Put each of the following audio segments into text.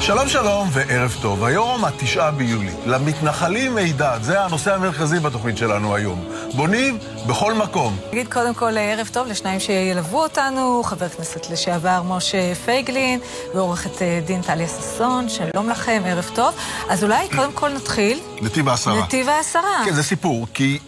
שלום שלום וערב טוב, היום ה-9 ביולי, למתנחלים מידע, זה הנושא המרכזי בתוכנית שלנו היום. בונים בכל מקום. נגיד קודם כל ערב טוב לשניים שילוו אותנו, חבר כנסת לשעבר משה פייגלין ועורכת דין טליה ששון, שלום לכם, ערב טוב. אז אולי קודם כל נתחיל. נתיב העשרה. נתיב העשרה. כן, זה סיפור, כי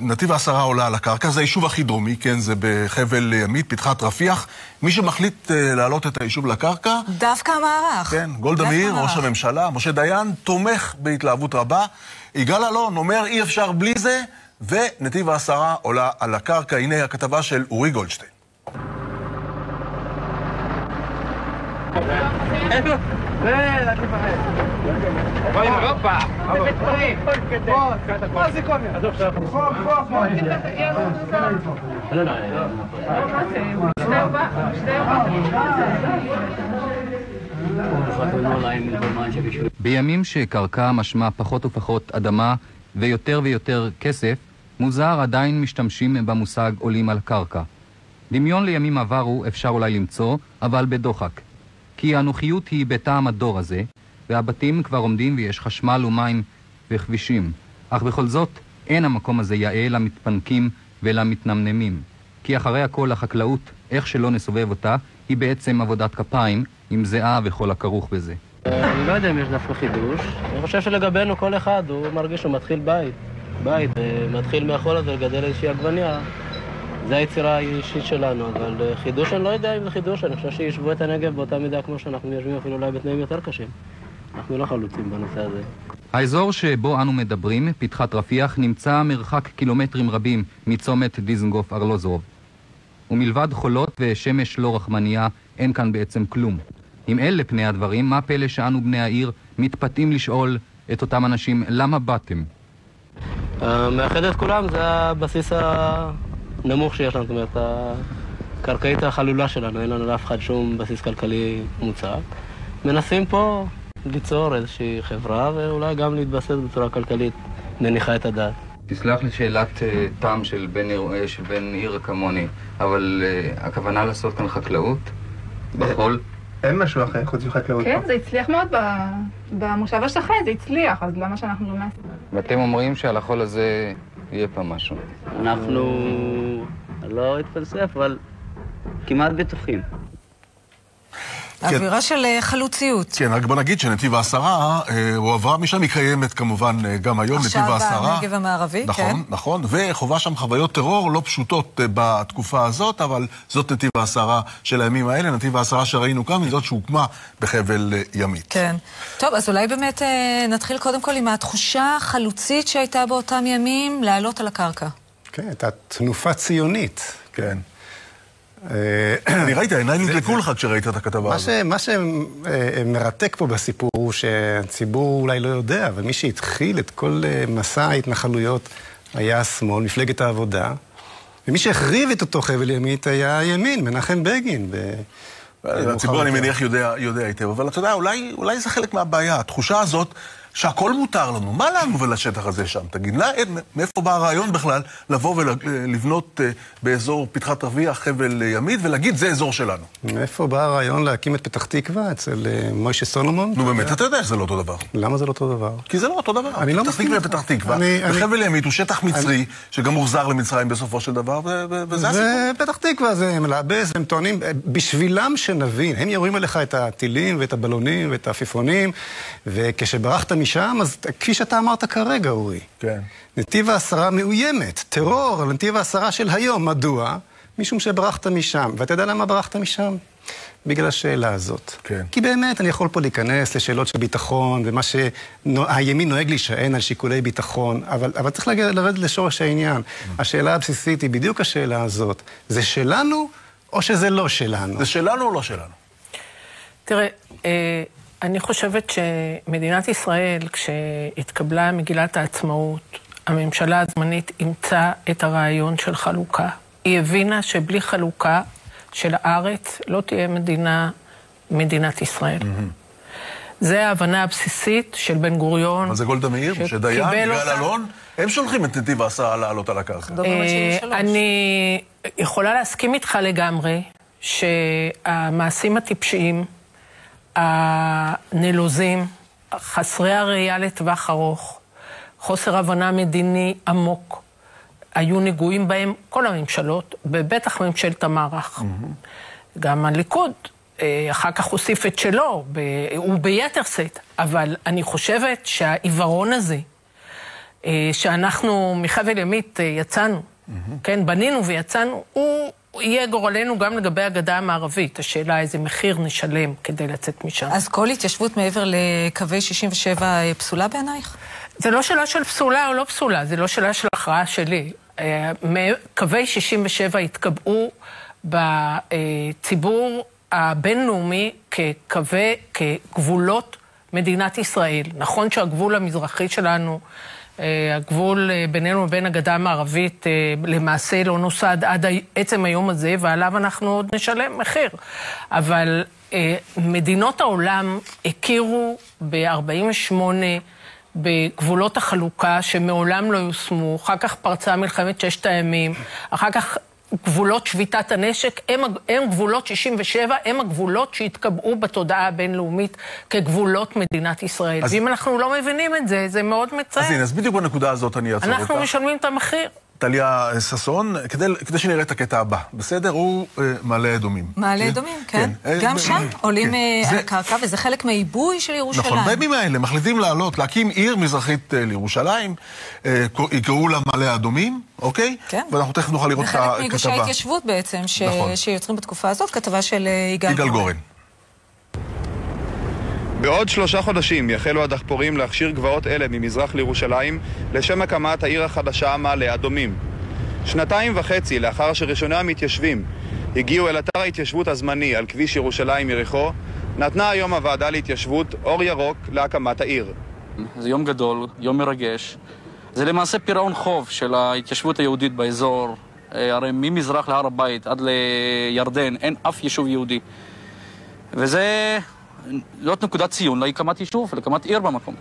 נתיב העשרה עולה על הקרקע, זה היישוב הכי דרומי, כן, זה בחבל עמית, פתחת רפיח. מי שמחליט להעלות את היישוב לקרקע... דווקא המערך. כן, גולדה מאיר, ראש הממשלה, משה דיין, תומך בהתלהבות רבה. יגאל אלון אומר, אי אפשר בלי זה, ונתיב העשרה עולה על הקרקע. הנה הכתבה של אורי גולדשטיין. בימים שקרקע משמע פחות ופחות אדמה ויותר ויותר כסף, מוזר עדיין משתמשים במושג עולים על קרקע. דמיון לימים עברו אפשר אולי למצוא, אבל בדוחק. כי הנוחיות היא בטעם הדור הזה, והבתים כבר עומדים ויש חשמל ומים וכבישים. אך בכל זאת, אין המקום הזה יאה למתפנקים ולמתנמנמים. כי אחרי הכל החקלאות, איך שלא נסובב אותה, היא בעצם עבודת כפיים, עם זהה וכל הכרוך בזה. אני לא יודע אם יש דווקא חידוש. אני חושב שלגבינו כל אחד, הוא מרגיש שהוא מתחיל בית. בית, מתחיל מהחול הזה לגדל איזושהי עגבניה. זו היצירה האישית שלנו, אבל חידוש אני לא יודע אם זה חידוש. אני חושב שישבו את הנגב באותה מידה כמו שאנחנו יושבים אפילו אולי בתנאים יותר קשים. אנחנו לא חלוצים בנושא הזה. האזור שבו אנו מדברים, פתחת רפיח, נמצא מרחק קילומטרים רבים מצומת דיזנגוף ארלוזרוב. ומלבד חולות ושמש לא רחמניה, אין כאן בעצם כלום. אם אלה פני הדברים, מה פלא שאנו בני העיר מתפתים לשאול את אותם אנשים למה באתם? מאחד את כולם זה הבסיס הנמוך שיש לנו, זאת אומרת, הקרקעית החלולה שלנו, אין לנו לאף אחד שום בסיס כלכלי מוצע. מנסים פה ליצור איזושהי חברה ואולי גם להתבסס בצורה כלכלית, נניחה את הדעת. תסלח לי שאלת טעם של בן עיר כמוני, אבל הכוונה לעשות כאן חקלאות? בחול? אין משהו אחר, חוץ מחקלאות. כן, זה הצליח מאוד במושב השכן, זה הצליח, אז למה שאנחנו לא נעשה? ואתם אומרים שעל החול הזה יהיה פה משהו. אנחנו לא התפלסף, אבל כמעט בטוחים. אווירה של חלוציות. כן, רק בוא נגיד שנתיב העשרה, הוא עברה משם, היא קיימת כמובן גם היום, נתיב העשרה. עכשיו בנגב המערבי, כן. נכון, נכון, וחובה שם חוויות טרור לא פשוטות בתקופה הזאת, אבל זאת נתיב העשרה של הימים האלה, נתיב העשרה שראינו כאן, זאת שהוקמה בחבל ימית. כן. טוב, אז אולי באמת נתחיל קודם כל עם התחושה החלוצית שהייתה באותם ימים, לעלות על הקרקע. כן, הייתה תנופה ציונית. כן. אני ראית, העיניים נדלקו לך כשראית את הכתבה הזאת. מה שמרתק פה בסיפור הוא שהציבור אולי לא יודע, אבל מי שהתחיל את כל מסע ההתנחלויות היה השמאל, מפלגת העבודה, ומי שהחריב את אותו חבל ימית היה הימין, מנחם בגין. הציבור אני מניח יודע היטב, אבל אתה יודע, אולי זה חלק מהבעיה, התחושה הזאת שהכל מותר לנו, מה לנו ולשטח הזה שם? תגיד, מאיפה בא הרעיון בכלל לבוא ולבנות באזור פתחת רפיח, חבל ימית, ולהגיד, זה אזור שלנו? מאיפה בא הרעיון להקים את פתח תקווה אצל מוישה סולומון? נו באמת, אתה יודע שזה לא אותו דבר. למה זה לא אותו דבר? כי זה לא אותו דבר. פתח תקווה ופתח תקווה. וחבל ימית הוא שטח מצרי, שגם מוחזר למצרים בסופו של דבר, וזה הסיפור. זה פתח תקווה, זה מלעבס, הם טוענים, בשבילם שנבין, הם יורים עליך את הטילים ואת הבלונים ואת העפיפונים, וכשברחת משם, אז כפי שאתה אמרת כרגע, אורי. כן. נתיב העשרה מאוימת, טרור, אבל נתיב העשרה של היום. מדוע? משום שברחת משם. ואתה יודע למה ברחת משם? בגלל השאלה הזאת. כן. כי באמת אני יכול פה להיכנס לשאלות של ביטחון, ומה שהימין נוהג להישען על שיקולי ביטחון, אבל צריך לרדת לשורש העניין. השאלה הבסיסית היא בדיוק השאלה הזאת. זה שלנו או שזה לא שלנו? זה שלנו או לא שלנו? תראה, אני חושבת שמדינת ישראל, כשהתקבלה מגילת העצמאות, הממשלה הזמנית אימצה את הרעיון של חלוקה. היא הבינה שבלי חלוקה של הארץ לא תהיה מדינת ישראל. זה ההבנה הבסיסית של בן גוריון. אבל זה גולדה מאיר, שדיין, יגאל אלון, הם שולחים את נתיב העשרה לעלות על הקרקע. אני יכולה להסכים איתך לגמרי שהמעשים הטיפשיים, נלוזים, חסרי הראייה לטווח ארוך, חוסר הבנה מדיני עמוק, היו נגועים בהם כל הממשלות, בטח ממשלת המערך. גם הליכוד, אחר כך הוסיף את שלו, הוא ביתר סט, אבל אני חושבת שהעיוורון הזה, שאנחנו מחבל ימית יצאנו, כן, בנינו ויצאנו, הוא יהיה גורלנו גם לגבי הגדה המערבית. השאלה איזה מחיר נשלם כדי לצאת משם. אז כל התיישבות מעבר לקווי 67 פסולה בעינייך? זה לא שאלה של פסולה או לא פסולה, זה לא שאלה של הכרעה שלי. קווי 67 התקבעו בציבור הבינלאומי כגבולות מדינת ישראל. נכון שהגבול המזרחי שלנו, הגבול בינינו ובין הגדה המערבית למעשה לא נוסד עד עצם היום הזה, ועליו אנחנו עוד נשלם מחיר. אבל מדינות העולם הכירו ב-48 בגבולות החלוקה שמעולם לא יוסמו, אחר כך פרצה מלחמת ששת הימים, אחר כך גבולות שביתת הנשק, הם גבולות 67, הם הגבולות שהתקבעו בתודעה הבינלאומית כגבולות מדינת ישראל. ואם אנחנו לא מבינים את זה, זה מאוד מצער. אז הנה, אז בדיוק בנקודה הזאת אני אעצור אותה. אנחנו משלמים את המחיר. טליה ששון, כדי שנראה את הקטע הבא, בסדר? הוא מעלה אדומים. מעלה אדומים, כן. גם שם עולים על הקרקע, וזה חלק מהעיבוי של ירושלים. נכון, בימים האלה מחליטים לעלות, להקים עיר מזרחית לירושלים, יקראו לה מעלה אדומים, אוקיי? כן. ואנחנו תכף נוכל לראות את הכתבה. חלק מגושי ההתיישבות בעצם, שיוצרים בתקופה הזאת, כתבה של יגאל גורן. בעוד 3 חודשים יחלו הדחפורים להכשיר גבעות אלה ממזרח לירושלים לשם הקמת העיר החדשה מעלה אדומים. 2.5 לאחר שראשוני המתיישבים הגיעו אל אתר ההתיישבות הזמני על כביש ירושלים יריחו, נתנה היום הוועדה להתיישבות אור ירוק להקמת העיר. זה יום גדול, יום מרגש. זה למעשה פירעון חוב של ההתיישבות היהודית באזור. הרי ממזרח להר הבית עד לירדן אין אף יישוב יהודי. וזה להיות נקודת ציון להקמת יישוב, להקמת עיר במקום.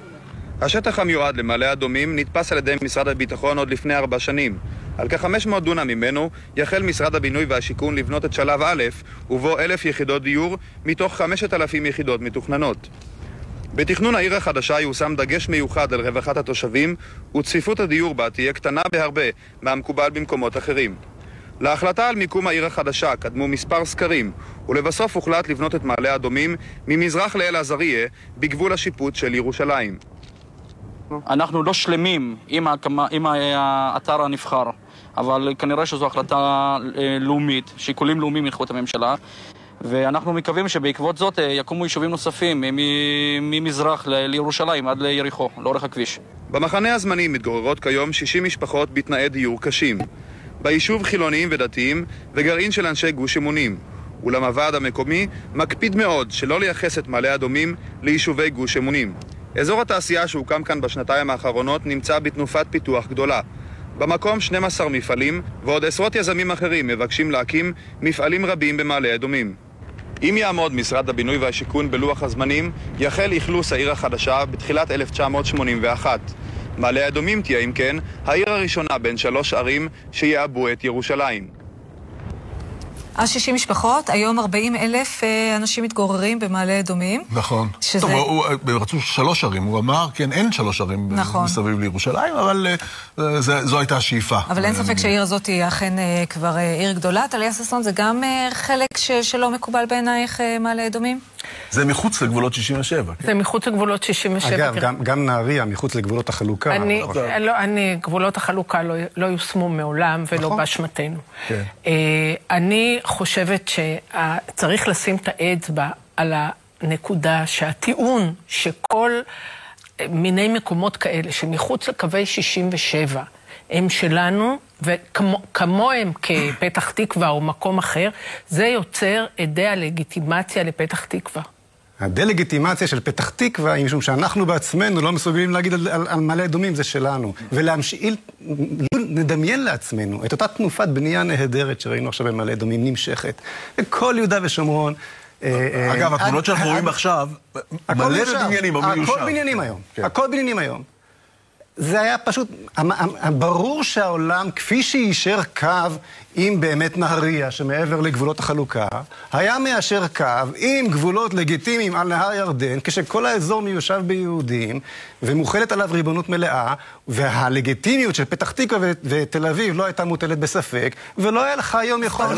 השטח המיועד למעלה אדומים נתפס על ידי משרד הביטחון עוד לפני 4 שנים. על כ-500 דונם ממנו יחל משרד הבינוי והשיכון לבנות את שלב א', ובו 1,000 יחידות דיור מתוך 5,000 יחידות מתוכננות. בתכנון העיר החדשה יושם דגש מיוחד על רווחת התושבים, וצפיפות הדיור בה תהיה קטנה בהרבה מהמקובל במקומות אחרים. להחלטה על מיקום העיר החדשה קדמו מספר סקרים, ולבסוף הוחלט לבנות את מעלה אדומים ממזרח לאל עזריה בגבול השיפוט של ירושלים. אנחנו לא שלמים עם האתר הנבחר, אבל כנראה שזו החלטה לאומית, שיקולים לאומיים הנחו את הממשלה, ואנחנו מקווים שבעקבות זאת יקומו יישובים נוספים ממזרח לירושלים עד ליריחו, לאורך הכביש. במחנה הזמני מתגוררות כיום 60 משפחות בתנאי דיור קשים. ביישוב חילוניים ודתיים וגרעין של אנשי גוש אמונים, אולם הוועד המקומי מקפיד מאוד שלא לייחס את מעלה אדומים ליישובי גוש אמונים. אזור התעשייה שהוקם כאן בשנתיים האחרונות נמצא בתנופת פיתוח גדולה. במקום 12 מפעלים ועוד עשרות יזמים אחרים מבקשים להקים מפעלים רבים במעלה אדומים. אם יעמוד משרד הבינוי והשיכון בלוח הזמנים, יחל אכלוס העיר החדשה בתחילת 1981. מעלה אדומים תהיה, אם כן, העיר הראשונה בין 3 ערים שיעבו את ירושלים. אז 60 משפחות, היום 40,000 אנשים מתגוררים במעלה אדומים. נכון. שזה... טוב, הוא רצו 3 ערים, הוא אמר, כן, אין 3 ערים נכון. מסביב לירושלים, אבל זו הייתה השאיפה. אבל אין ספק שהעיר הזאת היא אכן כבר עיר גדולה. טליה ששון, זה גם חלק שלא מקובל בעינייך מעלה אדומים? זה מחוץ לגבולות 67. זה מחוץ לגבולות 67. אגב, גם נהריה, מחוץ לגבולות החלוקה. גבולות החלוקה לא יושמו מעולם ולא באשמתנו. אני חושבת שצריך לשים את האצבע על הנקודה שהטיעון שכל מיני מקומות כאלה שמחוץ לקווי 67 הם שלנו, וכמוהם כפתח תקווה או מקום אחר, זה יוצר את דה-לגיטימציה לפתח תקווה. הדה-לגיטימציה של פתח תקווה היא משום שאנחנו בעצמנו לא מסוגלים להגיד על מעלה אדומים, זה שלנו. ולהמשיל, נדמיין לעצמנו את אותה תנופת בנייה נהדרת שראינו עכשיו במעלה אדומים נמשכת. כל יהודה ושומרון. אגב, התמונות שאנחנו רואים עכשיו, מלא בבניינים, הכל בניינים היום. זה היה פשוט, ברור שהעולם, כפי שיישר קו עם באמת נהריה, שמעבר לגבולות החלוקה, היה מיישר קו עם גבולות לגיטימיים על נהר ירדן, כשכל האזור מיושב ביהודים, ומוחלת עליו ריבונות מלאה, והלגיטימיות של פתח תקווה ותל אביב לא הייתה מוטלת בספק, ולא היה לך היום יכולת,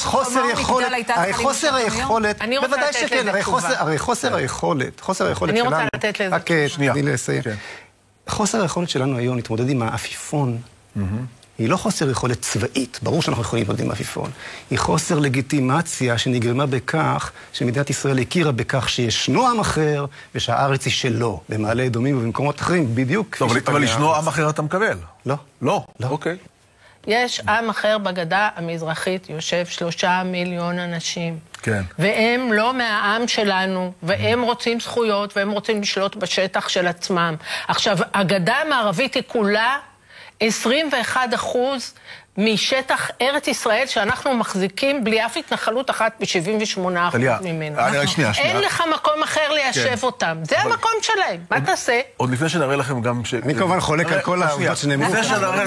חוסר היכולת, בוודאי שכן, חוסר היכולת שלנו. אני רוצה לתת לזה תשובה. שנייה, אני לסיים. חוסר היכולת שלנו היום להתמודד עם העפיפון, היא לא חוסר יכולת צבאית, ברור שאנחנו יכולים להתמודד עם העפיפון, היא חוסר לגיטימציה שנגרמה בכך, שמדינת ישראל הכירה בכך שישנו עם אחר, ושהארץ היא שלו, במעלה אדומים ובמקומות אחרים, בדיוק. אבל ישנו עם אחר אתה מקבל? לא. לא? אוקיי. יש עם אחר בגדה המזרחית, יושב 3 מיליון אנשים. כן. והם לא מהעם שלנו, והם רוצים זכויות, והם רוצים לשלוט בשטח של עצמם. עכשיו, הגדה המערבית היא כולה 21% משטח ארץ ישראל שאנחנו מחזיקים בלי אף התנחלות אחת ב-78% ממנו. אין לך מקום אחר ליישב אותם. זה המקום שלהם. מה תעשה? עוד לפני שנראה לכם גם ש... אני כמובן חולק על כל העובדות שנאמרו. לפני שנראה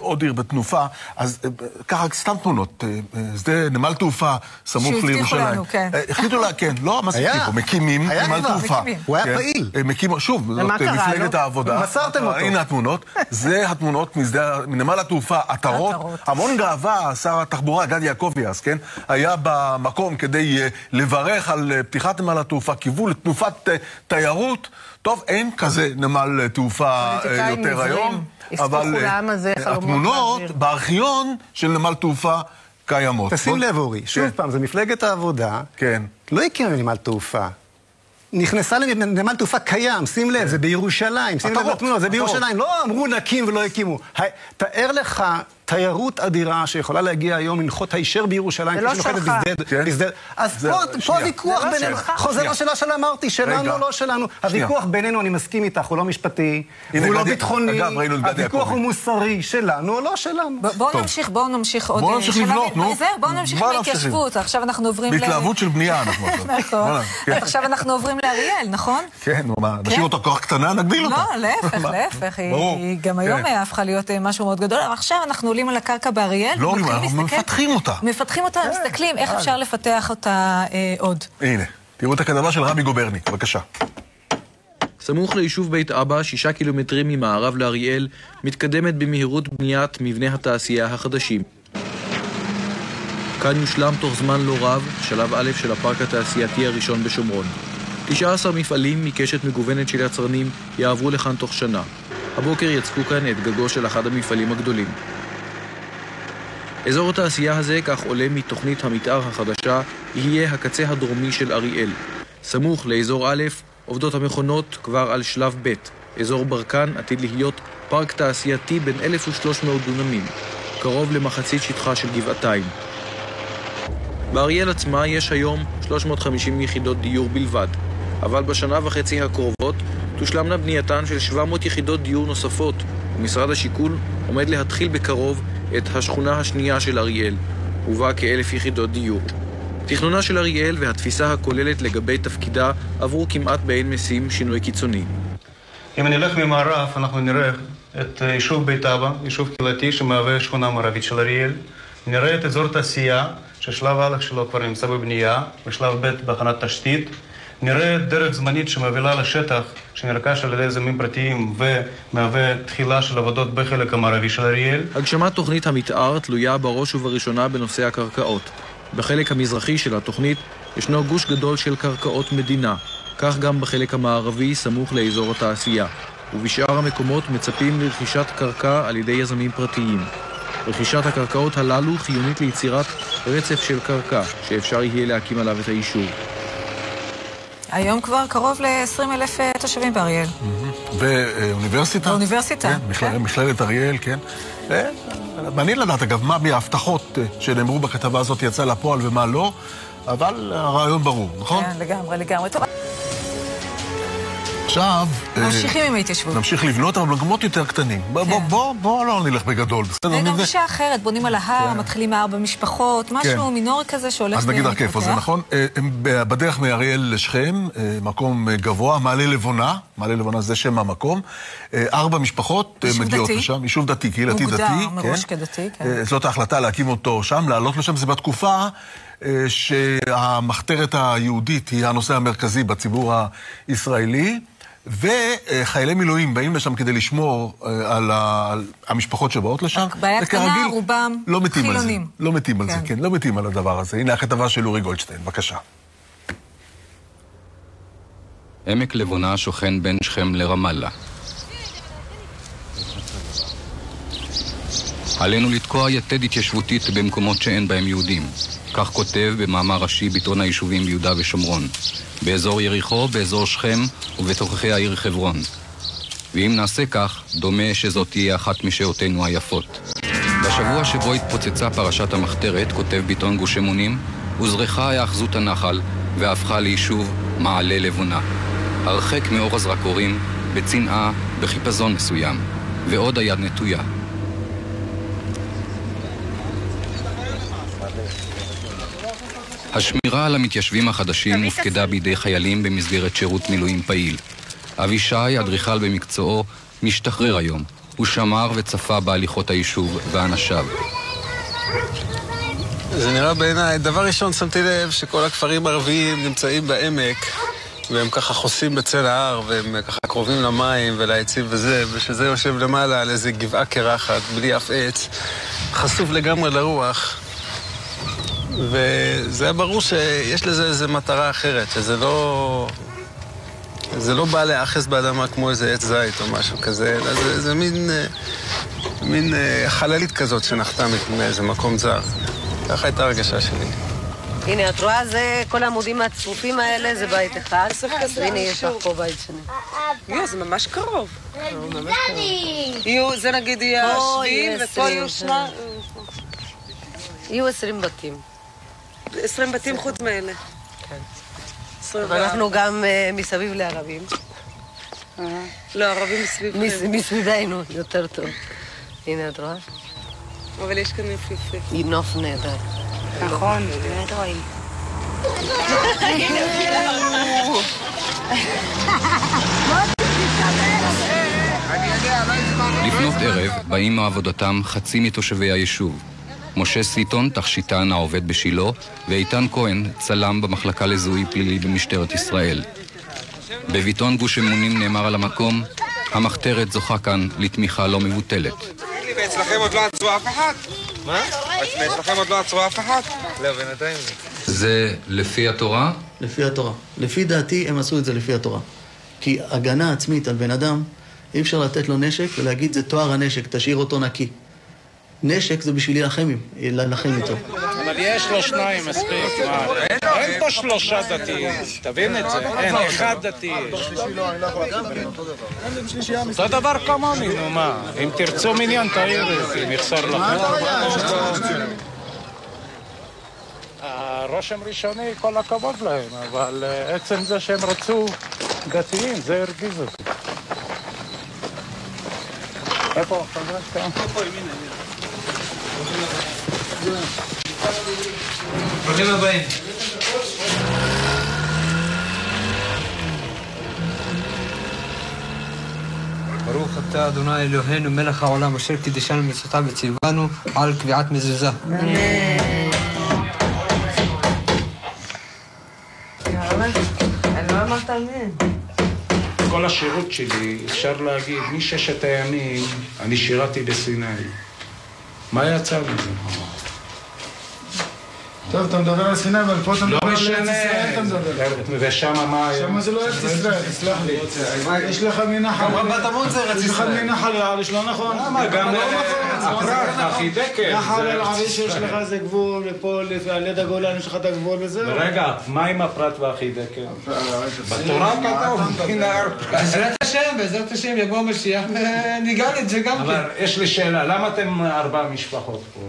עוד עיר בתנופה, אז ככה סתם תמונות. זה נמל תעופה סמוך לירושלים. החליטו לה, כן, לא המספיקים פה, מקימים נמל תעופה. הוא היה פעיל. שוב, זאת מפלגת העבודה. מסרתם אותו. הנה התמונות. זה התמונות מנמל התעופה עטרות. המון גאווה, שר התחבורה, גד יעקבי, אז כן, היה במקום כדי לברך על פתיחת נמל התעופה, כיוון לתנופת תיירות. טוב, אין כזה נמל תעופה יותר היום, אבל התמונות בארכיון של נמל תעופה קיימות. תשים לב, אורי, שוב פעם, זה מפלגת העבודה, לא הקימה נמל תעופה. נכנסה לנמל תעופה קיים, שים לב, זה בירושלים, שים לב לתמונות, זה בירושלים, לא אמרו נקים ולא הקימו. תאר לך תיירות אדירה שיכולה להגיע היום מנחות הישר בירושלים, כשהיא נוחתת בשדה. אז פה הוויכוח בינינו, חוזר לשאלה שאמרתי, שלנו לא שלנו. הוויכוח בינינו, אני מסכים איתך, הוא לא משפטי, הוא לא ביטחוני, הוויכוח הוא מוסרי, שלנו או לא שלנו. בואו נמשיך עוד. בואו נמשיך לבנות, נו. בואו נמשיך להתיישבות. עכשיו אנחנו עוברים ל... בהתלהבות של בנייה, אנחנו עוברים. נכון. עכשיו אנחנו עוברים לאריאל, נכון? כן, נשאיר אותה כוח קטנה, נגדיל אותה. לא, להפך. היא גם היום הפכה להיות משהו מאוד גדול. עכשיו אנחנו על הקרקע באריאל, לא, אנחנו מפתחים אותה. מפתחים אותה, מסתכלים איך אפשר לפתח אותה עוד. הנה, תראו את הכתבה של רמי גוברני, בבקשה. סמוך ליישוב בית אבא, 6 קילומטרים ממערב לאריאל, מתקדמת במהירות בניית מבנה התעשייה החדשים. כאן יושלם תוך זמן לא רב, שלב א' של הפארק התעשייתי הראשון בשומרון. 19 מפעלים מקשת מגוונת של יצרנים יעברו לכאן תוך שנה. הבוקר יצקו כאן את גגו של אחד המפעלים הגדולים. אזור התעשייה הזה, כך עולה מתוכנית המתאר החדשה, יהיה הקצה הדרומי של אריאל. סמוך לאזור א', עובדות המכונות כבר על שלב ב'. אזור ברקן עתיד להיות פארק תעשייתי בין 1,300 דונמים, קרוב למחצית שטחה של גבעתיים. באריאל עצמה יש היום 350 יחידות דיור בלבד, אבל בשנה וחצי הקרובות תושלמנה בנייתן של 700 יחידות דיור נוספות, ומשרד השיכון עומד להתחיל בקרוב את השכונה השנייה של אריאל, ובה כ-1,000 יחידות דיור. תכנונה של אריאל והתפיסה הכוללת לגבי תפקידה עברו כמעט באין משים שינוי קיצוני. אם נלך ממערב, אנחנו נראה את יישוב בית אבא, יישוב קהילתי שמהווה שכונה מערבית של אריאל. נראה את אזור תעשייה, ששלב א' שלו כבר נמצא בבנייה, ושלב ב' בהכנת תשתית. נראה דרך זמנית שמובילה לשטח שנרכש על ידי זמים פרטיים ומהווה תחילה של עבודות בחלק המערבי של אריאל. הגשמת תוכנית המתאר תלויה בראש ובראשונה בנושא הקרקעות. בחלק המזרחי של התוכנית ישנו גוש גדול של קרקעות מדינה, כך גם בחלק המערבי סמוך לאזור התעשייה, ובשאר המקומות מצפים לרכישת קרקע על ידי יזמים פרטיים. רכישת הקרקעות הללו חיונית ליצירת רצף של קרקע שאפשר יהיה להקים עליו את היישוב. היום כבר קרוב ל-20,000 תושבים באריאל. ואוניברסיטה? אוניברסיטה. מכללת אריאל, כן. מעניין לדעת, אגב, מה מההבטחות שנאמרו בכתבה הזאת יצא לפועל ומה לא, אבל הרעיון ברור, נכון? כן, לגמרי, לגמרי. טוב. עכשיו... ממשיכים עם ההתיישבות. נמשיך לבנות, אבל במקומות יותר קטנים. בוא לא נלך בגדול. וגם גישה אחרת, בונים על ההר, מתחילים מארבע משפחות, משהו מינורי כזה שהולך... אז נגיד רק איפה, זה נכון. בדרך מאריאל לשכם, מקום גבוה, מעלה לבונה, מעלה לבונה זה שם המקום, ארבע משפחות מגיעות לשם, יישוב דתי, קהילתי דתי. מוגדר, מראש כדתי, כן. זאת ההחלטה להקים אותו שם, לעלות לשם, זה בתקופה שהמחתרת היהודית היא הנושא המרכזי בציבור הישראלי, וחיילי מילואים באים לשם כדי לשמור על המשפחות שבאות לשם. בעיה קטנה, רובם חילונים. לא מתים על זה, כן, לא מתים על הדבר הזה. הנה הכתבה של אורי גולדשטיין, בבקשה. עמק לבונה שוכן בין שכם לרמאללה. עלינו לתקוע יתד התיישבותית במקומות שאין בהם יהודים. כך כותב במאמר ראשי ביטאון היישובים ביהודה ושומרון, באזור יריחו, באזור שכם ובתוככי העיר חברון. ואם נעשה כך, דומה שזאת תהיה אחת משעותינו היפות. בשבוע שבו התפוצצה פרשת המחתרת, כותב ביטאון גוש אמונים, הוזרחה היאחזות הנחל והפכה ליישוב מעלה לבונה. הרחק מאור הזרקורים, בצנעה, בחיפזון מסוים, ועוד היד נטויה. השמירה על המתיישבים החדשים מופקדה בידי חיילים במסגרת שירות מילואים פעיל. אבישי, אדריכל במקצועו, משתחרר היום. הוא שמר וצפה בהליכות היישוב ואנשיו. זה נראה בעיניי. דבר ראשון, שמתי לב שכל הכפרים הערביים נמצאים בעמק, והם ככה חוסים בצל ההר, והם ככה קרובים למים ולעצים וזה, ושזה יושב למעלה על איזה גבעה קרחת, בלי אף עץ, חשוף לגמרי לרוח. וזה היה ברור שיש לזה איזו מטרה אחרת, שזה לא בא לאחס באדמה כמו איזה עץ זית או משהו כזה, אלא זה מין חללית כזאת שנחתה מאיזה מקום זר. ככה הייתה הרגשה שלי. הנה, את רואה, זה כל העמודים הצפופים האלה, זה בית אחד, והנה יש לך פה בית שני. יו, זה ממש קרוב. יו, זה נגיד יהיה השביל, ופה יהיו שנה... יהיו 20 בתים. 20 בתים חוץ מאלה. כן. ואנחנו גם מסביב לערבים. לא, ערבים מסביבנו. מסביבנו, יותר טוב. הנה, את רואה? אבל יש כאן יפיפי. נוף נהדר. נכון, באמת רואים. לפנות ערב באים מעבודתם חצי מתושבי היישוב. משה סיטון, תכשיטן העובד בשילו, ואיתן כהן, צלם במחלקה לזיהוי פלילי במשטרת ישראל. בביטאון גוש אמונים נאמר על המקום, המחתרת זוכה כאן לתמיכה לא מבוטלת. תגיד לי, אצלכם עוד לא עצרו אף אחד? מה? אצלכם עוד לא עצרו אף אחד? לא, בינתיים זה. זה לפי התורה? לפי התורה. לפי דעתי הם עשו את זה לפי התורה. כי הגנה עצמית על בן אדם, אי אפשר לתת לו נשק ולהגיד זה תואר הנשק, תשאיר אותו נקי. נשק זה בשבילי לחם איתו. אבל יש לו שניים, מספיק. אין פה שלושה דתיים, תבין את זה. אין, אחד דתי. אותו דבר כמוני, נו מה. אם תרצו מניין, תעיר את זה, נחסר לכם. הרושם ראשוני, כל הכבוד להם, אבל עצם זה שהם רצו דתיים, זה הרגיז אותי. איפה? איפה ימינה? ברוכים הבאים. ברוך אתה אדוני אלוהינו מלך העולם אשר קידשנו מצוותיו וציוונו על קביעת מזוזה. אמן. אני לא אמרת אמן. כל השירות שלי אפשר להגיד מששת הימים אני שירתי בסיני. מה יצא מזה? טוב, אתה מדבר על סיני, אבל פה אתה מדבר על ארץ ישראל, אתה מדבר. ושמה מה... שמה זה לא ארץ ישראל, תסלח לי. יש לך מנחל... רבת עמוד זה ארץ ישראל. יש לך מנחל על יש לא נכון. למה? גם הפרט, החידקל. נחל על עריש שיש לך איזה גבול, ופה על יד הגולן יש לך את הגבול וזהו. רגע, מה עם הפרט והחידקל? בתורה כתוב, הנה ארפה. בעזרת השם, בעזרת השם, יבוא משיח, וניגל את זה גם כן. אבל יש לי שאלה, למה אתם ארבע משפחות פה?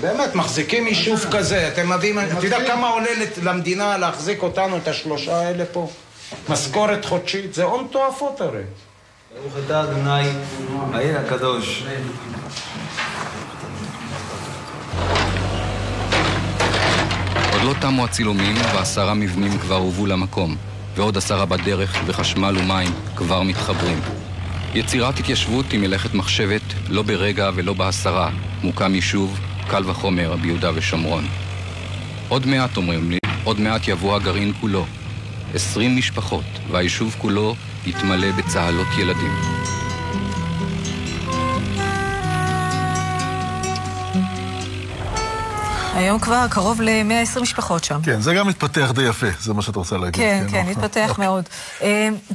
באמת, מחזיקים יישוב כזה, אתם יודעים, אתה יודע כמה עולה למדינה להחזיק אותנו את השלושה האלה פה? משכורת חודשית, זה הון תועפות הרי. ברוך אתה אדוני, האל הקדוש. עוד לא תמו הצילומים ו10 מבנים כבר הובאו למקום, ועוד 10 בדרך וחשמל ומים כבר מתחברים. יצירת התיישבות היא מלאכת מחשבת, לא ברגע ולא ב10, מוקם יישוב, קל וחומר ביהודה ושומרון. עוד מעט אומרים לי, עוד מעט יבוא הגרעין כולו. 20 משפחות, והיישוב כולו יתמלא בצהלות ילדים. היום כבר קרוב ל-120 משפחות שם. כן, זה גם מתפתח די יפה, זה מה שאת רוצה להגיד. כן, כן, מתפתח מאוד.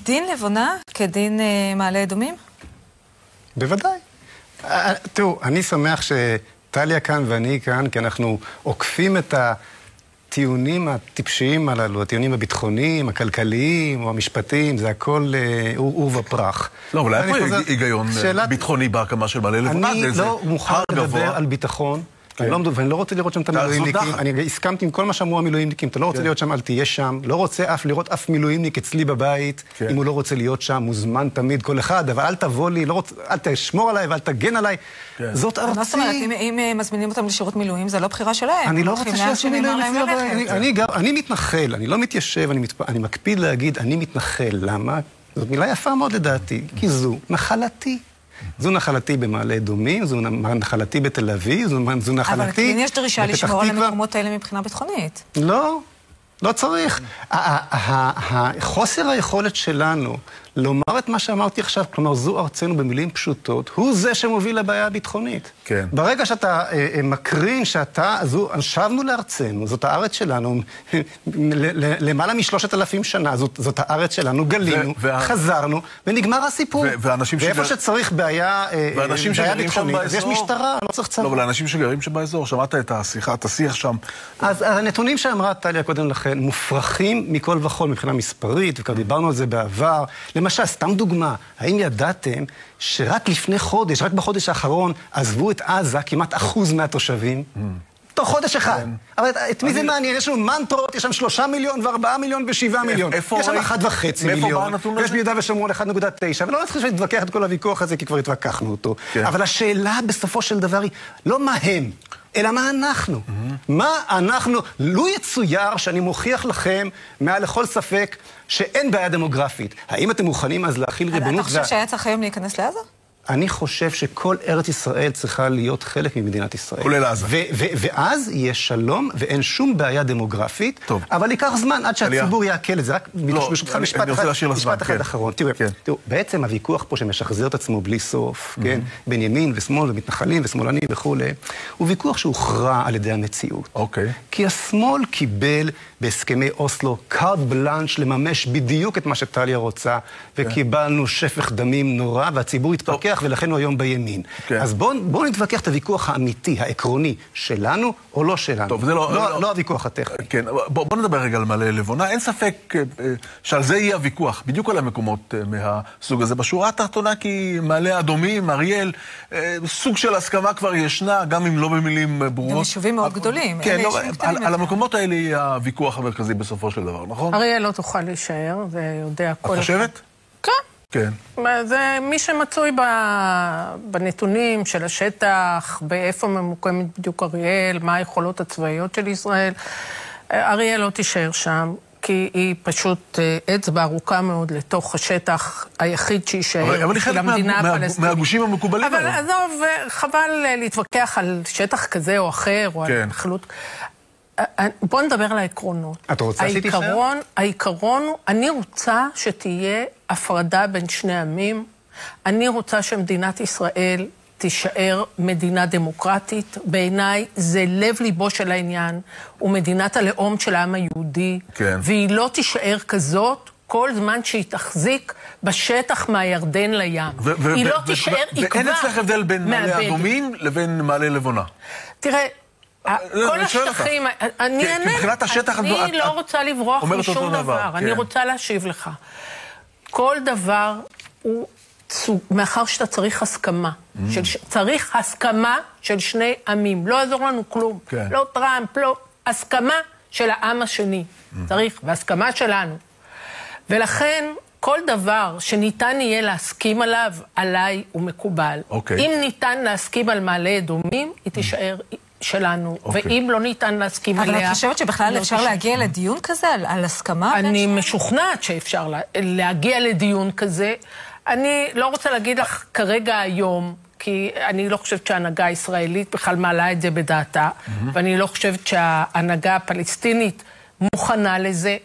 דין לבונה כדין מעלה אדומים? בוודאי. תראו, אני שמח שטליה כאן ואני כאן, כי אנחנו עוקפים את הטיעונים הטיפשיים הללו, הטיעונים הביטחוניים, הכלכליים או המשפטיים, זה הכל אור ופרח. לא, אבל היה פה היגיון ביטחוני בהקמה של מעלה לבונה. אני לא מוכן לדבר על ביטחון. ואני לא רוצה לראות שם את המילואימניקים, אני הסכמתי עם כל מה שאמרו המילואימניקים, אתה לא רוצה להיות שם, אל תהיה שם, לא רוצה אף לראות אף מילואימניק אצלי בבית, אם הוא לא רוצה להיות שם, מוזמן תמיד כל אחד, אבל אל תבוא לי, אל תשמור עליי ואל תגן עליי, זאת ארצי. מה זאת אומרת, אם מזמינים אותם לשירות מילואים, זה לא בחירה שלהם. אני לא רוצה שיעשו מילואים אצלי בבית. אני מתנחל, אני לא מתיישב, אני מקפיד להגיד, אני מתנחל, למה? זאת מילה יפה מאוד לדעתי, כי זו נחלתי. זו נחלתי במעלה אדומים, זו נחלתי בתל אביב, זו נחלתי... אבל כן יש דרישה לשמור על המקומות האלה מבחינה ביטחונית. לא, לא צריך. חוסר היכולת שלנו לומר את מה שאמרתי עכשיו, כלומר זו ארצנו במילים פשוטות, הוא זה שמוביל לבעיה הביטחונית. ברגע שאתה מקרין שאתה, אז שבנו לארצנו, זאת הארץ שלנו, למעלה מ3,000 שנה, זאת הארץ שלנו, גלינו, חזרנו, ונגמר הסיפור. ואיפה שצריך בעיה ביטחונית, אז יש משטרה, לא צריך צבא. לא, אבל האנשים שגרים שבאזור, שמעת את השיחה, את השיח שם. אז הנתונים שאמרה טליה קודם לכן, מופרכים מכל וכל מבחינה מספרית, וכבר דיברנו על זה בעבר. למשל, סתם דוגמה, האם ידעתם שרק לפני חודש, רק בחודש האחרון, עזבו את עזה כמעט 1% מהתושבים? תוך חודש אחד. אבל את מי זה מעניין? יש לנו מנטרות, יש שם 3 מיליון ו4 מיליון ו7 מיליון. יש שם 1.5 מיליון. יש ביהודה ושומרון 1.9. ולא נצטרך להתווכח את כל הוויכוח הזה, כי כבר התווכחנו אותו. אבל השאלה בסופו של דבר היא, לא מה הם, אלא מה אנחנו. מה אנחנו, לא יצויר שאני מוכיח לכם, מעל לכל ספק, שאין בעיה דמוגרפית. האם אתם מוכנים אז להכיל ריבונות? אתה חושב שהיה צריך היום להיכנס לעזה? אני חושב שכל ארץ ישראל צריכה להיות חלק ממדינת ישראל. כולל עזה. ואז יש שלום, ואין שום בעיה דמוגרפית. טוב. אבל ייקח זמן עד שהציבור יעכל את זה. רק משפט אחד אחרון. תראו, בעצם הוויכוח פה שמשחזר את עצמו בלי סוף, בין ימין ושמאל ומתנחלים ושמאלנים וכו', הוא ויכוח שהוכרע על ידי המציאות. אוקיי. כי השמאל קיבל בהסכמי אוסלו קארד בלנש לממש בדיוק את מה שטליה רוצה, וקיבלנו שפך דמים נורא, והציבור התפקח ולכן הוא היום בימין. אז בואו נתווכח את הוויכוח האמיתי, העקרוני, שלנו או לא שלנו. לא הוויכוח הטכני. כן, בואו נדבר רגע על מעלה לבונה. אין ספק שעל זה יהיה הוויכוח, בדיוק על המקומות מהסוג הזה. בשורה התחתונה, כי מעלה אדומים, אריאל, סוג של הסכמה כבר ישנה, גם אם לא במילים ברורות. הם יישובים מאוד גדולים. כן, על המקומות האלה יהיה הוויכוח המרכזי בסופו של דבר, נכון? אריאל לא תוכל להישאר, זה יודע כל... את חושבת? כן. כן. זה מי שמצוי בנתונים של השטח, באיפה ממוקמת בדיוק אריאל, מה היכולות הצבאיות של ישראל. אריאל לא תישאר שם, כי היא פשוט אצבע ארוכה מאוד לתוך השטח היחיד שישאר של המדינה הפלסטינית. מהגושים המקובלים עליו. אבל עזוב, חבל להתווכח על שטח כזה או אחר, או על התנחלות. בוא נדבר על העקרונות. את רוצה שתישאר? העיקרון הוא, אני רוצה שתהיה הפרדה בין שני עמים. אני רוצה שמדינת ישראל תישאר מדינה דמוקרטית. בעיניי זה לב ליבו של העניין, ומדינת הלאום של העם היהודי. כן. והיא לא תישאר כזאת כל זמן שהיא תחזיק בשטח מהירדן לים. היא לא תישאר עקבה. ואין אצלך הבדל בין מעלה אדומים לבין מעלה לבונה. תראה, כל השטחים, אני לא רוצה לברוח משום דבר, אני רוצה להשיב לך. כל דבר הוא, מאחר שאתה צריך הסכמה, צריך הסכמה של שני עמים, לא עזור לנו כלום, לא טראמפ, לא, הסכמה של העם השני, צריך, והסכמה שלנו. ולכן כל דבר שניתן יהיה להסכים עליו, עליי הוא מקובל. אם ניתן להסכים על מעלה אדומים, היא תישאר שלנו. ואם לא ניתן להסכים עליה... אבל אני חושבת שבכלל אפשר להגיע לדיון כזה, על הסכמה? אני משוכנעת שאפשר להגיע לדיון כזה. אני לא רוצה להגיד לך כרגע היום, כי אני לא חושבת שההנהגה הישראלית בכלל מעלה את זה בדעתה, ואני לא חושבת שההנהגה הפלסטינית מוכנה לזה,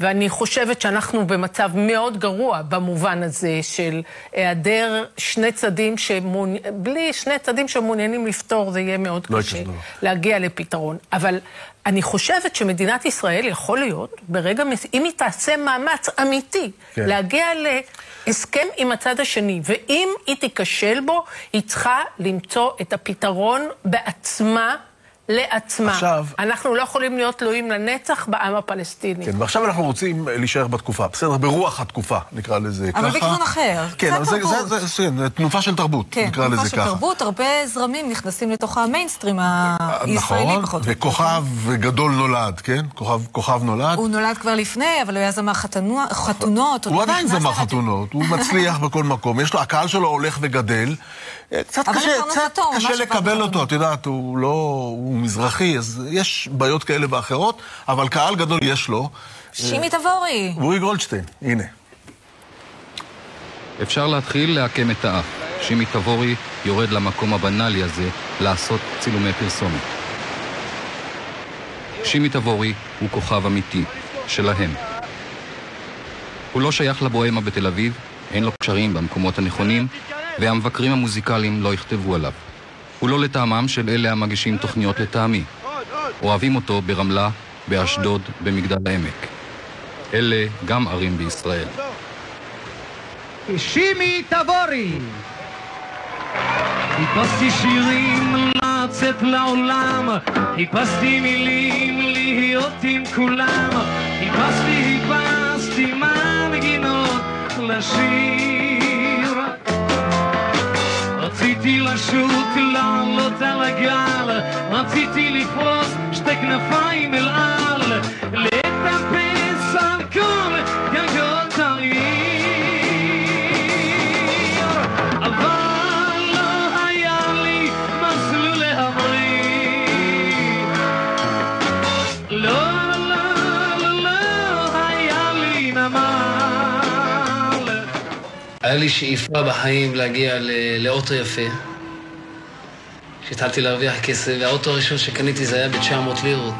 ואני חושבת שאנחנו במצב מאוד גרוע במובן הזה של היעדר שני צדים בלי שני צדים שמעוניינים לפתור, זה יהיה מאוד קשה להגיע לפתרון. אבל אני חושבת שמדינת ישראל יכול להיות, ברגע, אם היא תעשה מאמץ אמיתי, להגיע להסכם עם הצד השני, ואם היא תיקשל בו, היא צריכה למצוא את הפתרון בעצמה, לעצמה. עכשיו, אנחנו לא יכולים להיות תלויים לנצח בעם הפלסטיני. כן, ועכשיו אנחנו רוצים להישאר בתקופה, בסדר? ברוח התקופה, נקרא לזה ככה. אבל בכלל אחר. כן, אבל זה תנופה של תרבות, נקרא לזה ככה. כן, תנופה של תרבות, הרבה זרמים נכנסים לתוך המיינסטרים הישראלי. נכון, וכוכב גדול נולד, כן? כוכב נולד. הוא נולד כבר לפני, אבל הוא היה זמר חתונות. הוא עדיין זמר חתונות, הוא מצליח בכל מקום. יש לו, הקהל שלו הולך וגדל. קצת קשה לקבל אותו, את יודעת, הוא לא... מזרחי, אז יש בעיות כאלה ואחרות, אבל קהל גדול יש לו. שמעי תבורי. בורי גולדשטיין, הנה. אפשר להתחיל להקם את האף. שמעי תבורי יורד למקום הבנאלי הזה לעשות צילומי פרסומת. שמעי תבורי הוא כוכב אמיתי, שלהם. הוא לא שייך לבוהמה בתל אביב, אין לו קשרים במקומות הנכונים, והמבקרים המוזיקליים לא יכתבו עליו. הוא לא לטעמם של אלה המגישים תוכניות לטעמי. אוהבים אותו ברמלה, באשדוד, במגדל העמק. אלה גם ערים בישראל. שמעי תבורי! חיפשתי שירים לצאת לעולם, חיפשתי מילים להיות עם כולם, חיפשתי מנגינות לשיר. רציתי לשוט לעלות על הגל, רציתי לפרוס שתי כנפיים אל על, לטפס על כל גגות העיר, אבל לא היה לי מסלול להמריא, לא היה לי נמל. היה לי שאיפה בחיים להגיע לאוטו יפה, התחלתי להרוויח כסף, והאוטו הראשון שקניתי זה היה ב-900 לירות.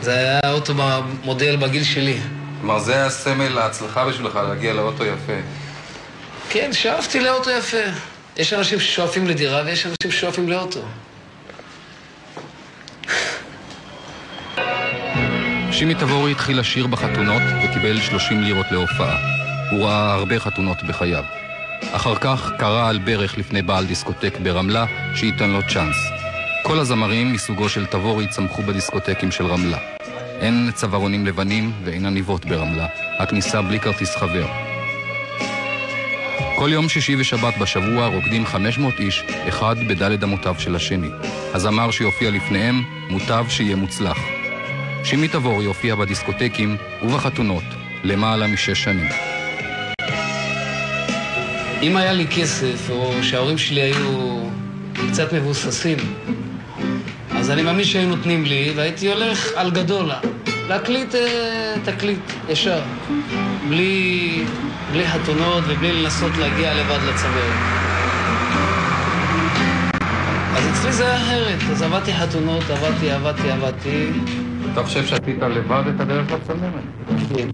זה היה האוטו במודל בגיל שלי. כלומר, זה היה סמל להצלחה בשבילך, להגיע לאוטו יפה. כן, שאפתי לאוטו יפה. יש אנשים ששואפים לדירה, ויש אנשים ששואפים לאוטו. שמעי תבורי התחיל לשיר בחתונות, וקיבל 30 לירות להופעה. הוא ראה הרבה חתונות בחייו. אחר כך קרא על ברך לפני בעל דיסקוטק ברמלה שייתן לו צ'אנס. כל הזמרים מסוגו של תבורי צמחו בדיסקוטקים של רמלה. אין צווארונים לבנים ואין עניבות ברמלה. הכניסה בלי כרטיס חבר. כל יום שישי ושבת בשבוע רוקדים 500 איש, אחד בדלת המוטב של השני. הזמר שיופיע לפניהם, מוטב שיהיה מוצלח. שמעי תבורי יופיע בדיסקוטקים ובחתונות למעלה מ6 שנים. אם היה לי כסף, או שההורים שלי היו קצת מבוססים, אז אני מאמין שהיו נותנים לי, והייתי הולך על גדולה. להקליט, תקליט, ישר. בלי חתונות ובלי לנסות להגיע לבד לצבר. אז אצלי זה היה אחרת. אז עבדתי חתונות, עבדתי. אתה חושב שעשית לבד את הדרך לצלמת? כן.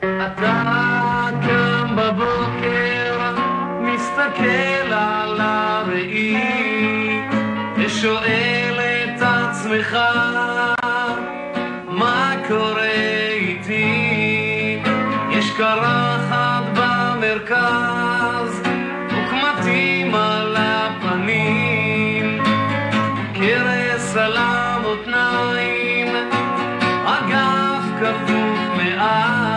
אתה קם בבוקר, מסתכל על הראי, ושואל את עצמך, מה קורה איתי? יש קרחת במרכז, וקמתים על הפנים, קרס על המותניים, אגף כפוף מעל.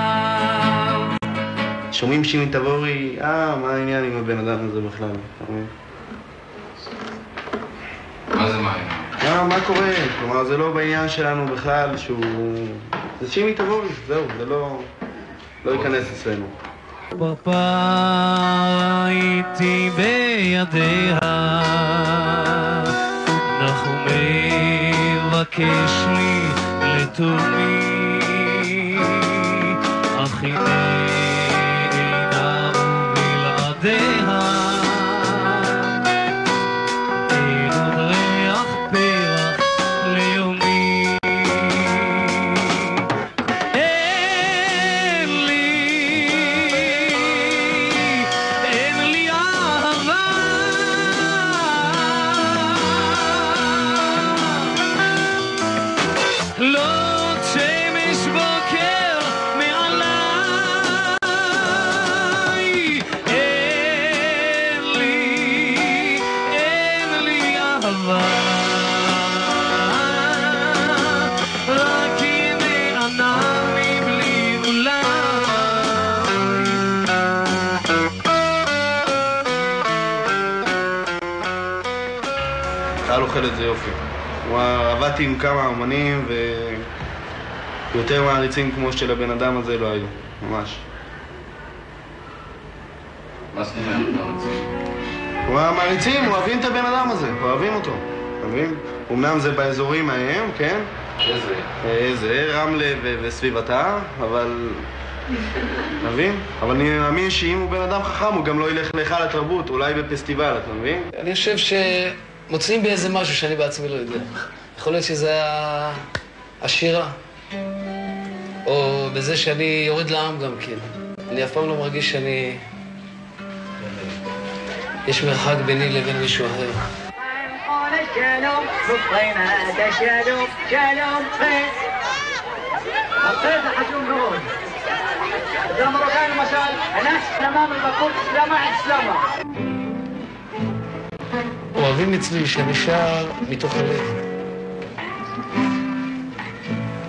שומעים שמעי תבורי, מה העניין עם הבן אדם הזה בכלל? מה זה מה? מה קורה? כלומר, זה לא בעניין שלנו בכלל שהוא זה שמעי תבורי, זהו, זה לא ייכנס אצלנו. פאפה איתי בידיה, אנחנו מבקש לי לתומי, אחי אינה ובלעדיה, אין ריח פרח ליומי. אין לי אהבה, לא את זה יופי. עבדתי עם כמה אמנים ויותר מעריצים כמו של הבן אדם הזה לא היו, ממש. מה זאת אומרת מעריצים? המעריצים אוהבים את הבן אדם הזה, אוהבים אותו. אומנם זה באזורים ההם, כן? איזה, רמלה וסביבתה, אבל... מבין? אבל אני מאמין שאם הוא בן אדם חכם הוא גם לא ילך להיכל התרבות, אולי בפסטיבל, אתה מבין? אני חושב ש... מוצאים בי איזה משהו שאני בעצמי לא יודע. יכול להיות שזה היה השירה, או בזה שאני יורד לעם גם כן. אני אף פעם לא מרגיש שאני... יש מרחק ביני לבין מישהו אחר. זה מרוקאי למשל, אנש סלמה מבקור סלמה אסלמה. אוהבים אצלי שאני שר מתוך הלב.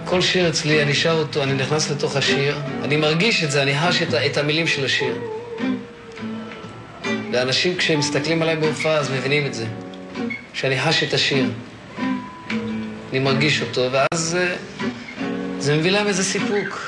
כל שיר אצלי, אני שר אותו, אני נכנס לתוך השיר, אני מרגיש את זה, אני חש את המילים של השיר. ואנשים כשהם מסתכלים עליי בהופעה אז מבינים את זה, שאני חש את השיר. אני מרגיש אותו, ואז זה מביא להם איזה סיפוק.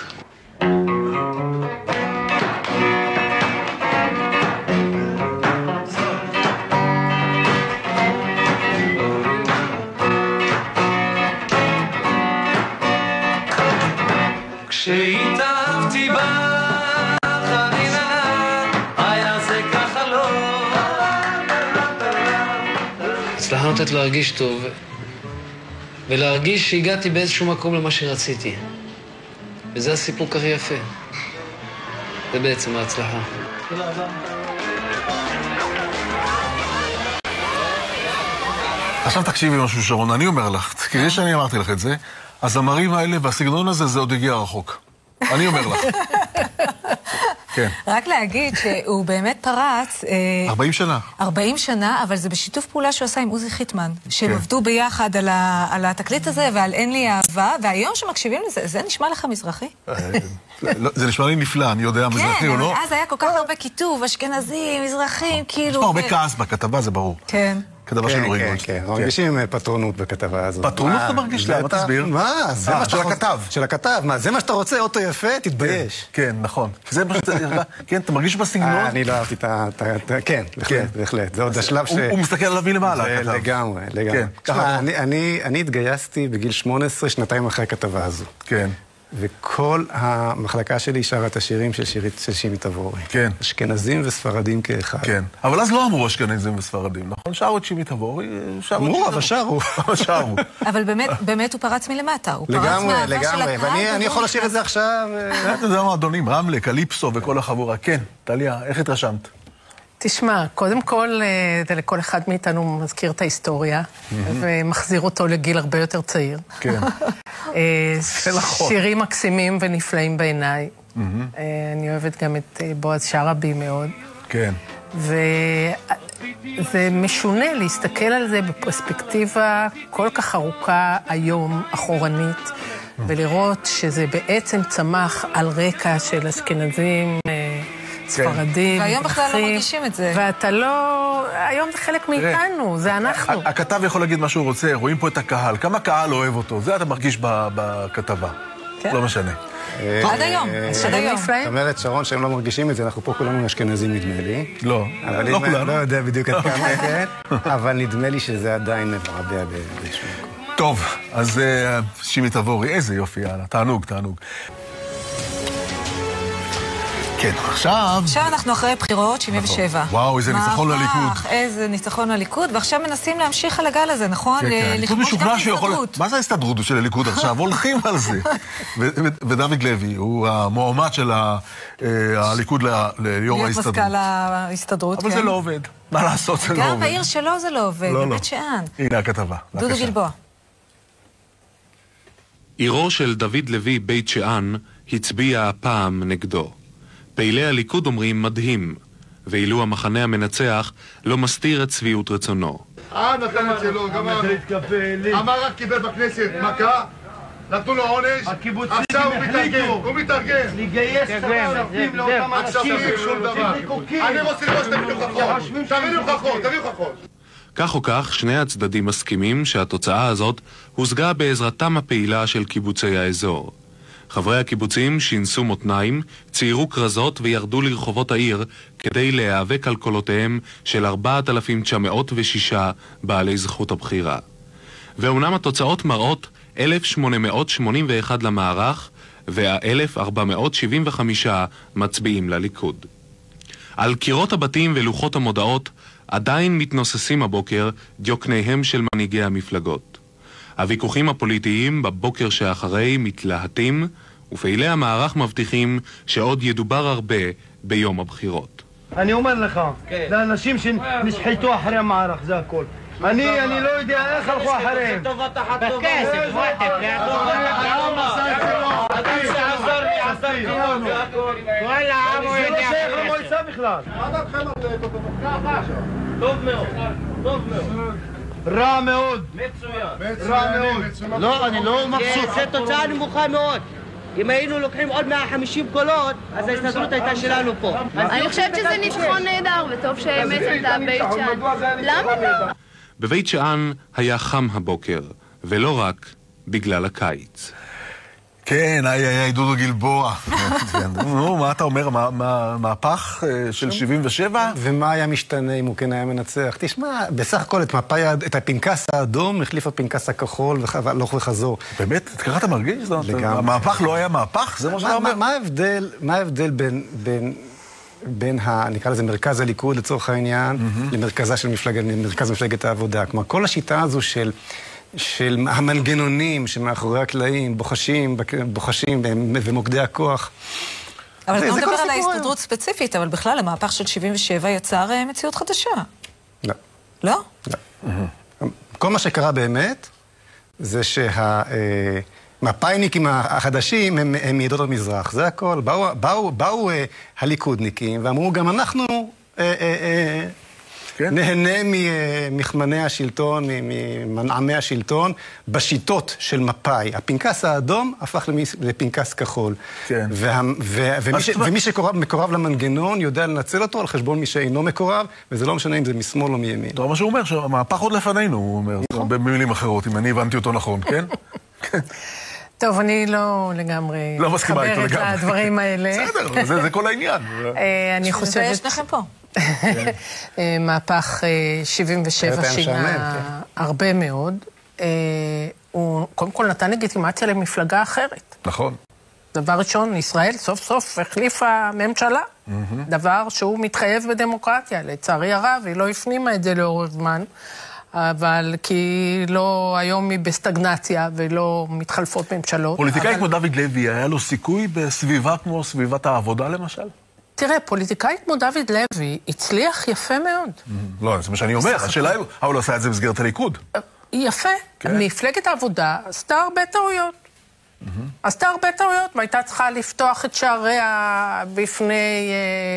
כשהתאהבתי בחנינה, היה זה ככה לא. הצלחה נותנת להרגיש טוב, ולהרגיש שהגעתי באיזשהו מקום למה שרציתי. וזה הסיפוק הכי יפה. זה בעצם ההצלחה. תודה רבה. עכשיו תקשיבי משהו שרון, אני אומר לך, תזכרי שאני אמרתי לך את זה, הזמרים האלה והסגנון הזה, זה עוד הגיע רחוק. אני אומר לך. כן. רק להגיד שהוא באמת פרץ... 40 שנה. 40 שנה, אבל זה בשיתוף פעולה שהוא עשה עם אוזי חיטמן, שהם עבדו ביחד על התקליט הזה ועל אין לי אהבה, והיום שמקשיבים לזה, זה נשמע לך מזרחי? זה נשמע לי נפלא, אני יודע מזרחי או לא. כן, אז היה כל כך הרבה כיתוב, אשכנזים, מזרחים, כאילו... נשמע הרבה כעס בכתבה, זה ברור. כן. כתבה של אורי גולדשטיין. כן, כן, כן. מרגישים פטרונות בכתבה הזאת. פטרונות אתה מרגיש לה, תסביר. מה? זה מה שאתה רוצה. של הכתב. מה, זה מה שאתה רוצה, אוטו יפה, תתבייש. כן, נכון. זה מה שאתה... כן, אתה מרגיש בסגנון? אני לא אהבתי את ה... כן, בהחלט. זה עוד השלב ש... הוא מסתכל עליו מלמעלה, הכתב. לגמרי, לגמרי. תשמע, אני התגייסתי בגיל 18, שנתיים אחרי הכתבה הזו. כן. וכל המחלקה שלי שרה את השירים של שמעי תבורי. כן. אשכנזים וספרדים כאחד. כן. אבל אז לא אמרו אשכנזים וספרדים, נכון? שרו את שמעי תבורי, אמרו, אבל שרו. אבל באמת הוא פרץ מלמטה. לגמרי, לגמרי. ואני יכול לשיר את זה עכשיו... אתה יודע מה, אדונים, רמלה, קליפסו וכל החבורה. כן, טליה, איך התרשמת? תשמע, קודם כל, לכל אחד מאיתנו מזכיר את ההיסטוריה, ומחזיר אותו לגיל הרבה יותר צעיר. כן. שירים מקסימים ונפלאים בעיניי. אני אוהבת גם את בועז שרעבי מאוד. כן. וזה משונה להסתכל על זה בפרספקטיבה כל כך ארוכה היום, אחורנית, ולראות שזה בעצם צמח על רקע של אשכנזים... ספרדים, והיום בכלל לא מרגישים את זה. ואתה לא... היום זה חלק מאיתנו, זה אנחנו. הכתב יכול להגיד מה שהוא רוצה, רואים פה את הקהל, כמה קהל אוהב אותו, זה אתה מרגיש בכתבה. לא משנה. עד היום. זאת אומרת, שרון, שהם לא מרגישים את זה, אנחנו פה כולנו אשכנזים, נדמה לי. לא, לא כולנו. לא יודע בדיוק עד כמה זה, אבל נדמה לי שזה עדיין מברבע באיזשהו מקום. טוב, אז שמעי תבורי, איזה יופי, יאללה, תענוג, תענוג. כן, עכשיו... עכשיו אנחנו אחרי בחירות 77. וואו, איזה ניצחון לליכוד. איזה ניצחון לליכוד, ועכשיו מנסים להמשיך על הגל הזה, נכון? לכבוש גם להסתדרות. מה זה ההסתדרות של הליכוד עכשיו? הולכים על זה. ודוד לוי הוא המועמד של הליכוד ליו"ר ההסתדרות. להיות מזכ"ל ההסתדרות, כן. אבל זה לא עובד. מה לעשות, זה לא עובד. גם בעיר שלו זה לא עובד, בבית שאן. הנה הכתבה. דודו גלבוע. עירו של דוד לוי בית שאן הצביע הפעם נגדו. פעילי הליכוד אומרים מדהים, ואילו המחנה המנצח לא מסתיר את צביעות רצונו. נתן את שלו, אמר רק קיבל בכנסת מכה, נתנו לו עונש, עכשיו הוא מתארגן. לגייס סרפים לאותם אנשים, אני רוצה לראות שאתם מתוכחות, תביאו חכות. כך או כך, שני הצדדים מסכימים שהתוצאה הזאת הושגה בעזרתם הפעילה של קיבוצי האזור. חברי הקיבוצים שינסו מותניים, ציירו קרזות וירדו לרחובות העיר כדי להיאבק על קולותיהם של 4,906 בעלי זכות הבחירה. ואומנם התוצאות מראות 1,881 למערך ו-1,475 מצביעים לליכוד. על קירות הבתים ולוחות המודעות עדיין מתנוססים הבוקר דיוקניהם של מנהיגי המפלגות. הוויכוחים הפוליטיים בבוקר שאחרי מתלהטים, ופעילי המערך מבטיחים שעוד ידובר הרבה ביום הבחירות. אני אומר לך, לאנשים שנשחטו אחרי המערך, זה הכל. אני לא יודע איך הלכו אחריהם. בכסף, רוטף, לעזור לי. וואלה, העם הוא יודע. זה שייך למועצה בכלל. טוב מאוד. רע מאוד. מצוין. לא, אני לא מבסוט. זה תוצאה נמוכה מאוד. אם היינו לוקחים עוד 150 קולות, אז ההסתדרות הייתה שלנו פה. אני חושבת שזה ניצחון נהדר, וטוב שהאמת הייתה בבית שאן. למה לא? בבית שאן היה חם הבוקר, ולא רק בגלל הקיץ. כן, דודו גלבוע. נו, מה אתה אומר? מהפך של 77? ומה היה משתנה אם הוא כן היה מנצח? תשמע, בסך הכל את הפנקס האדום החליף הפנקס הכחול והלוך וחזור. באמת? ככה אתה מרגיש? המהפך לא היה מהפך? זה מה שאתה אומר? מה ההבדל בין, נקרא לזה, מרכז הליכוד לצורך העניין, למרכז מפלגת העבודה? כלומר, כל השיטה הזו של המנגנונים שמאחורי הקלעים, בוחשים ומוקדי הכוח. אבל אתה לא מדבר על ההסתדרות ספציפית, אבל בכלל המהפך של 77 יצר מציאות חדשה. לא. לא? לא. כל מה שקרה באמת, זה שהמפאיניקים החדשים הם מידות המזרח, זה הכל. באו הליכודניקים ואמרו גם אנחנו... נהנה ממכמני השלטון, ממנעמי השלטון, בשיטות של מפאי. הפנקס האדום הפך לפנקס כחול. ומי שמקורב למנגנון יודע לנצל אותו על חשבון מי שאינו מקורב, וזה לא משנה אם זה משמאל או מימין. זה מה שהוא אומר, שהמהפך עוד לפנינו, הוא אומר, במילים אחרות, אם אני הבנתי אותו נכון, כן? טוב, אני לא לגמרי מתחברת לדברים האלה. בסדר, זה כל העניין. אני חושבת... יש לכם פה. מהפך 77 שינה הרבה מאוד. הוא קודם כל נתן לגיטימציה למפלגה אחרת. נכון. דבר ראשון, ישראל סוף סוף החליפה ממשלה. דבר שהוא מתחייב בדמוקרטיה. לצערי הרב, היא לא הפנימה את זה לאורך זמן. אבל כי לא, היום היא בסטגנציה ולא מתחלפות ממשלות. פוליטיקאי כמו דוד לוי, היה לו סיכוי בסביבה כמו סביבת העבודה למשל? תראה, פוליטיקאי כמו דוד לוי הצליח יפה מאוד. לא, זה מה שאני אומר, השאלה היא, הוא לא עשה את זה במסגרת הליכוד. יפה, מפלגת העבודה עשתה הרבה טעויות. והייתה צריכה לפתוח את שעריה בפני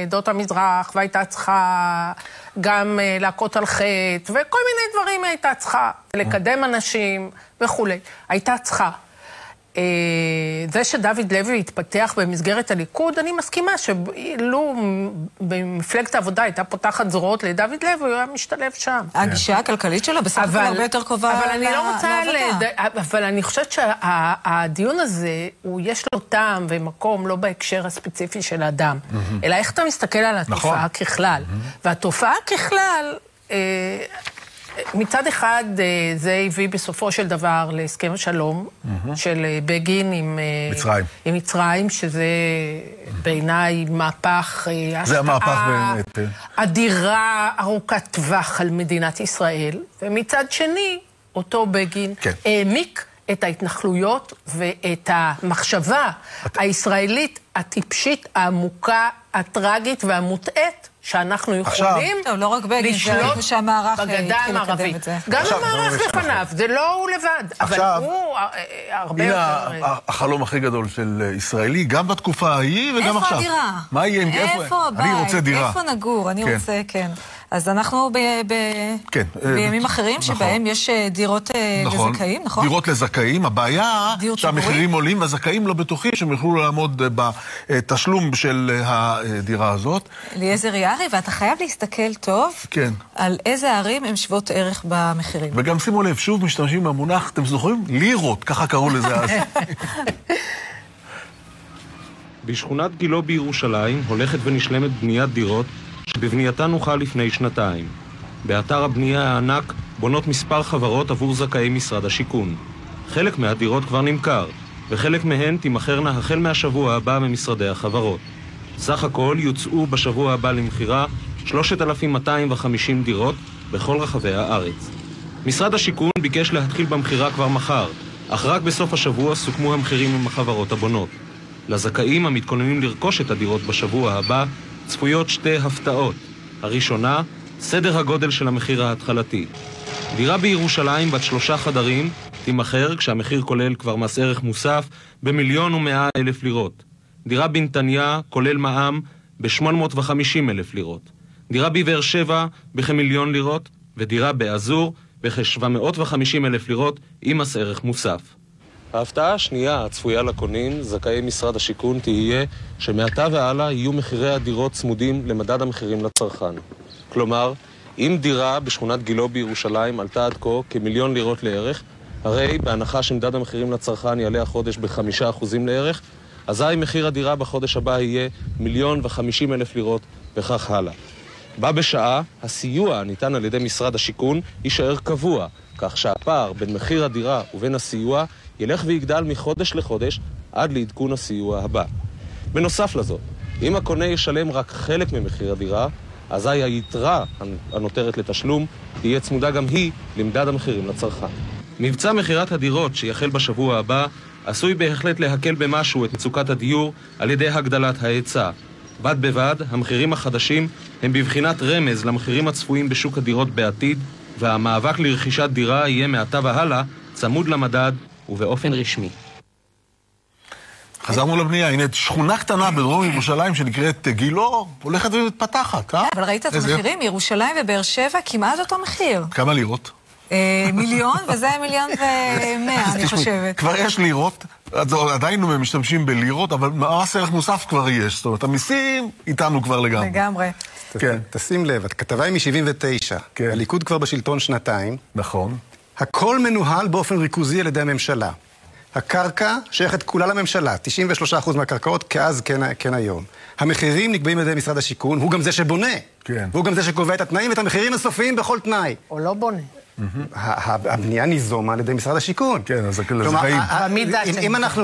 עדות המזרח, והייתה צריכה גם להכות על חטא, וכל מיני דברים הייתה צריכה, לקדם אנשים וכו'. הייתה צריכה זה שדוד לוי התפתח במסגרת הליכוד, אני מסכימה שלו במפלגת העבודה הייתה פותחת זרועות לדוד לוי, הוא היה משתלב שם. הגישה הכלכלית שלו בסך הכל הרבה יותר קרובה לעבודה. אבל אני חושבת שהדיון הזה, יש לו טעם ומקום לא בהקשר הספציפי של האדם, אלא איך אתה מסתכל על התופעה ככלל. והתופעה ככלל... מצד אחד, זה הביא בסופו של דבר להסכם השלום של בגין עם מצרים. עם מצרים, שזה בעיניי מהפך, זה המהפך באמת. אדירה, ארוכת טווח על מדינת ישראל. ומצד שני, אותו בגין העמיק את ההתנחלויות ואת המחשבה הישראלית הטיפשית, העמוקה, הטרגית והמוטעת, שאנחנו יכולים לשלוט בגדה המערבית. גם המערך לפניו, זה לא הוא לבד, אבל הוא הרבה יותר... הנה החלום הכי גדול של ישראלי, גם בתקופה ההיא וגם עכשיו. איפה הדירה? מה יהיה? איפה הבית? אני רוצה דירה. איפה נגור? אני רוצה, כן. אז אנחנו בימים אחרים שבהם יש דירות לזכאים, נכון? דירות לזכאים, הבעיה שהמחירים עולים והזכאים לא בטוחים שהם יוכלו לעמוד בתשלום של הדירה הזאת. לאיזר יערי, ואתה חייב להסתכל טוב על איזה ערים הם שוות ערך במחירים. וגם שימו לב, שוב משתמשים במונח, אתם זוכרים? לירות, ככה קראו לזה אז. בשכונת גילו בירושלים הולכת ונשלמת בניית דירות שבבנייתה נוחה לפני שנתיים. באתר הבנייה הענק בונות מספר חברות עבור זכאי משרד השיכון. חלק מהדירות כבר נמכר, וחלק מהן תימכרנה החל מהשבוע הבא ממשרדי החברות. סך הכל יוצאו בשבוע הבא למחירה 3,250 דירות בכל רחבי הארץ. משרד השיכון ביקש להתחיל במחירה כבר מחר, אך רק בסוף השבוע סוכמו המחירים עם החברות הבונות. לזכאים המתכוננים לרכוש את הדירות בשבוע הבא צפויות שתי הפתעות. הראשונה, סדר הגודל של המחיר ההתחלתי. דירה בירושלים בת 3 חדרים תימכר, כשהמחיר כולל כבר מס ערך מוסף, ב1,100,000 לירות. דירה בנתניה, כולל מע"מ, ב850,000 לירות. דירה בבאר שבע, בכ1,000,000 לירות, ודירה באזור, בכ750,000 לירות, עם מס ערך מוסף. ההפתעה השנייה הצפויה לקונים, זכאי משרד השיכון, תהיה שמעתה והלאה יהיו מחירי הדירות צמודים למדד המחירים לצרכן. כלומר, אם דירה בשכונת גילו בירושלים עלתה עד כה כ1,000,000 לירות לערך, הרי בהנחה שמדד המחירים לצרכן יעלה החודש ב5% לערך, אזי מחיר הדירה בחודש הבא יהיה 1,050,000 לירות וכך הלאה. בה בשעה, הסיוע הניתן על ידי משרד השיכון יישאר קבוע, כך שהפער בין מחיר הדירה ובין הסיוע ילך ויגדל מחודש לחודש עד לעדכון הסיוע הבא. בנוסף לזאת, אם הקונה ישלם רק חלק ממחיר הדירה, אזי היתרה הנותרת לתשלום תהיה צמודה גם היא למדד המחירים לצרכן. מבצע מחירת הדירות שיחל בשבוע הבא עשוי בהחלט להקל במשהו את מצוקת הדיור על ידי הגדלת ההיצע. בד בבד, המחירים החדשים הם בבחינת רמז למחירים הצפויים בשוק הדירות בעתיד, והמאבק לרכישת דירה יהיה מעתה והלאה צמוד למדד ובאופן רשמי. חזרנו לבנייה, הנה שכונה קטנה בדרום ירושלים שנקראת גילו, הולכת ומתפתחת, אה? אבל ראית את המחירים, ירושלים ובאר שבע כמעט אותו מחיר. כמה לירות? 1,000,000, וזה 1,100,000, אני חושבת. כבר יש לירות, עדיין הם משתמשים בלירות, אבל מס ערך מוסף כבר יש, זאת אומרת, המיסים איתנו כבר לגמרי. לגמרי. כן. תשים לב, הכתבה היא מ-79, הליכוד כבר בשלטון שנתיים. נכון. הכל מנוהל באופן ריכוזי על ידי הממשלה. הקרקע שייכת כולה לממשלה, 93% מהקרקעות, כאז כן היום. המחירים נקבעים על ידי משרד השיכון, הוא גם זה שבונה. כן. והוא גם זה שקובע את התנאים ואת המחירים הסופיים בכל תנאי. או לא בונה. הבנייה ניזומה על ידי משרד השיכון. כן, אז זה חיים.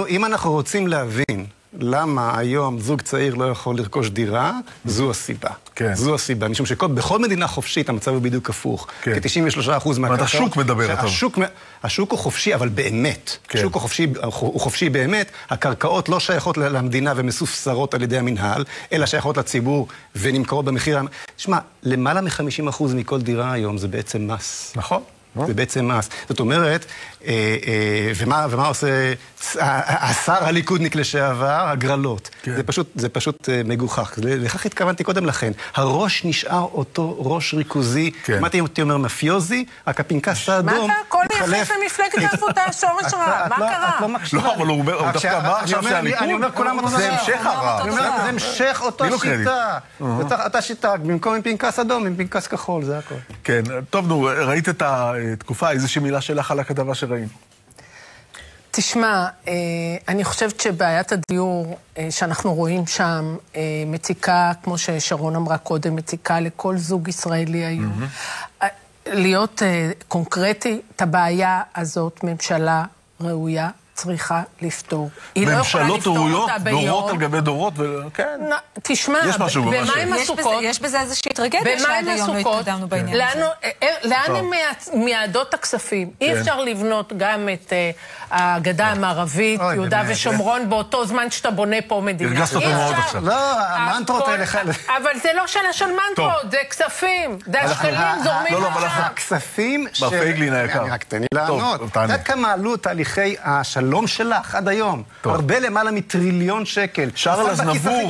אם אנחנו רוצים להבין למה היום זוג צעיר לא יכול לרכוש דירה, זו הסיבה. זו הסיבה, משום שבכל מדינה חופשית המצב הוא בדיוק הפוך. כ-93% מהקרקעות... השוק מדבר אותו. השוק הוא חופשי, אבל באמת. השוק הוא חופשי באמת, הקרקעות לא שייכות למדינה ומסופסרות על ידי המנהל, אלא שייכות לציבור ונמכרות במחיר... תשמע, למעלה מ-50% מכל דירה היום זה בעצם מס. נכון. זה בעצם מס. זאת אומרת, ומה עושה השר הליכודניק לשעבר? הגרלות. זה פשוט מגוחך. לכך התכוונתי קודם לכן. הראש נשאר אותו ראש ריכוזי, מה תהיה אומר מפיוזי? הקפינקס האדום. מה אתה? הכל יחס למפלגת העבודה, השורש רע. מה קרה? לא, אבל הוא דווקא אמר עכשיו שהליכוד. אני אומר כולם אותו דבר. זה המשך הרע. אני אומר, זה המשך אותו שיטה. אותה שיטה, במקום עם פינקס אדום, עם פינקס כחול, זה הכל. כן, טוב, נו, ראית את התקופה, איזושהי מילה שלך על הכתבה שראינו? תשמע, אני חושבת שבעיית הדיור שאנחנו רואים שם מציקה, כמו ששרון אמרה קודם, מציקה לכל זוג ישראלי היום. להיות קונקרטי, את הבעיה הזאת ממשלה ראויה צריכה לפתור. ממשלות ראויות, דורות על גבי דורות, כן. תשמע, יש בזה איזושהי טרגדיה שעד היום לא התקדמנו בעניין הזה. לאן הם מייעדות הכספים? אי אפשר לבנות גם את הגדה המערבית, יהודה ושומרון, באותו זמן שאתה בונה פה מדינה. הרגשת אותו מאוד עכשיו. לא, המנטרות האלה חלק. אבל זה לא שאלה של מנטרות, זה כספים. זה השקלים זורמים עכשיו. הכספים ש... בפייגלין היקר. רק תני לענות. עד כמה עלו תהליכי השלום שלום שלך, עד היום. הרבה למעלה מטריליון שקל. שארל אזנבור,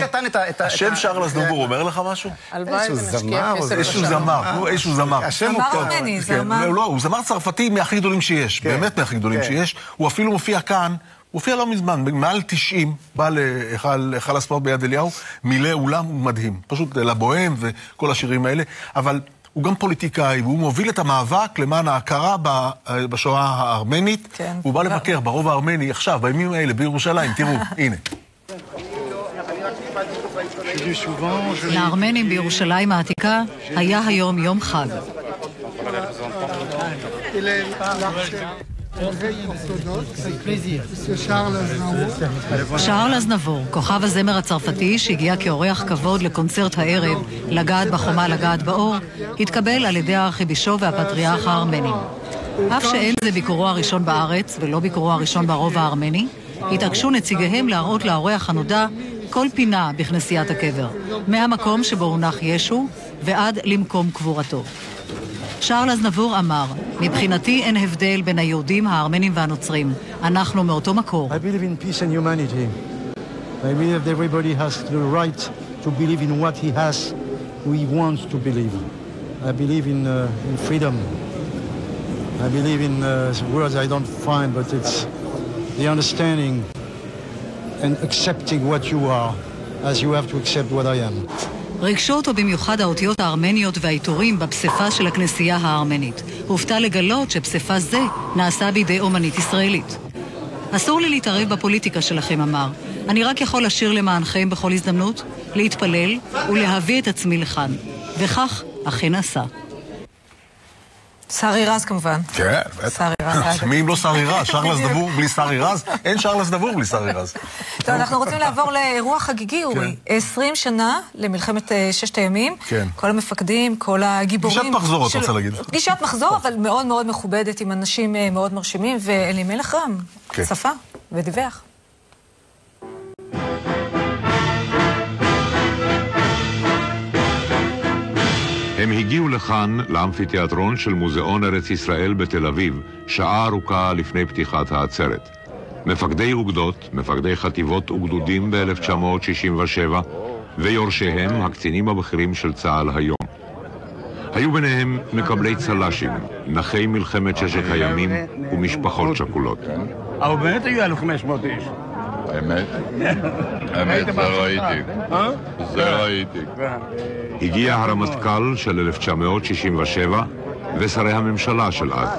השם שארל אזנבור אומר לך משהו? איזשהו זמר. איזשהו זמר, איזשהו זמר. לא, הוא זמר צרפתי מהכי גדולים שיש. באמת מהכי גדולים שיש. הוא אפילו מופיע כאן, הוא הופיע לא מזמן, מעל 90, בא להיכל הספורט ביד אליהו, מילא אולם, הוא מדהים. פשוט לבוהם וכל השירים האלה. אבל הוא גם פוליטיקאי, והוא מוביל את המאבק למען ההכרה בשואה הארמנית. כן. הוא בא לבקר ברוב הארמני עכשיו, בימים האלה, בירושלים. תראו, הנה. לארמנים בירושלים העתיקה היה היום יום חג. שארל אזנבור, כוכב הזמר הצרפתי שהגיע כאורח כבוד לקונצרט הערב לגעת בחומה לגעת באור, התקבל על ידי הארכיבישו והפטריארך הארמנים. אף שאין זה ביקורו הראשון בארץ ולא ביקורו הראשון ברובע הארמני, התעקשו נציגיהם להראות לאורח הנודע כל פינה בכנסיית הקבר, מהמקום שבו הונח ישו ועד למקום קבורתו. שארל אזנבור אמר, מבחינתי אין הבדל בין היהודים, הארמנים והנוצרים. אנחנו מאותו מקור. I believe in peace and humanity. I believe that everybody has the right to believe in what he has, who he wants to believe. I believe in freedom. I believe in words I don't find, but it's the understanding and accepting what you are, as you have to accept what I am. רגשו אותו במיוחד האותיות הארמניות והעיטורים בפספה של הכנסייה הארמנית. הופתע לגלות שפספה זה נעשה בידי אומנית ישראלית. אסור לי להתערב בפוליטיקה שלכם, אמר. אני רק יכול לשיר למענכם בכל הזדמנות, להתפלל ולהביא את עצמי לכאן. וכך אכן עשה. שרי רז כמובן. כן, בטח. מי אם לא שרי רז? שארל אזנבור בלי שרי רז? אין שארל אזנבור בלי שרי רז. טוב, אנחנו רוצים לעבור לאירוע חגיגי, אורי. 20 שנה למלחמת ששת הימים. כן. כל המפקדים, כל הגיבורים. פגישת מחזור, אתה רוצה להגיד. פגישת מחזור, אבל מאוד מאוד מכובדת, עם אנשים מאוד מרשימים, ואלימלך רם, צפה ודיווח. הם הגיעו לכאן, לאמפיתיאטרון של מוזיאון ארץ ישראל בתל אביב, שעה ארוכה לפני פתיחת העצרת. מפקדי אוגדות, מפקדי חטיבות וגדודים ב-1967, ויורשיהם, הקצינים הבכירים של צה"ל היום. היו ביניהם מקבלי צל"שים, נכי מלחמת ששת הימים ומשפחות שכולות. אבל באמת היו 1,500 איש. אמת? אמת, זה ראיתי. זה ראיתי. הגיע הרמטכ"ל של 1967 ושרי הממשלה של אז.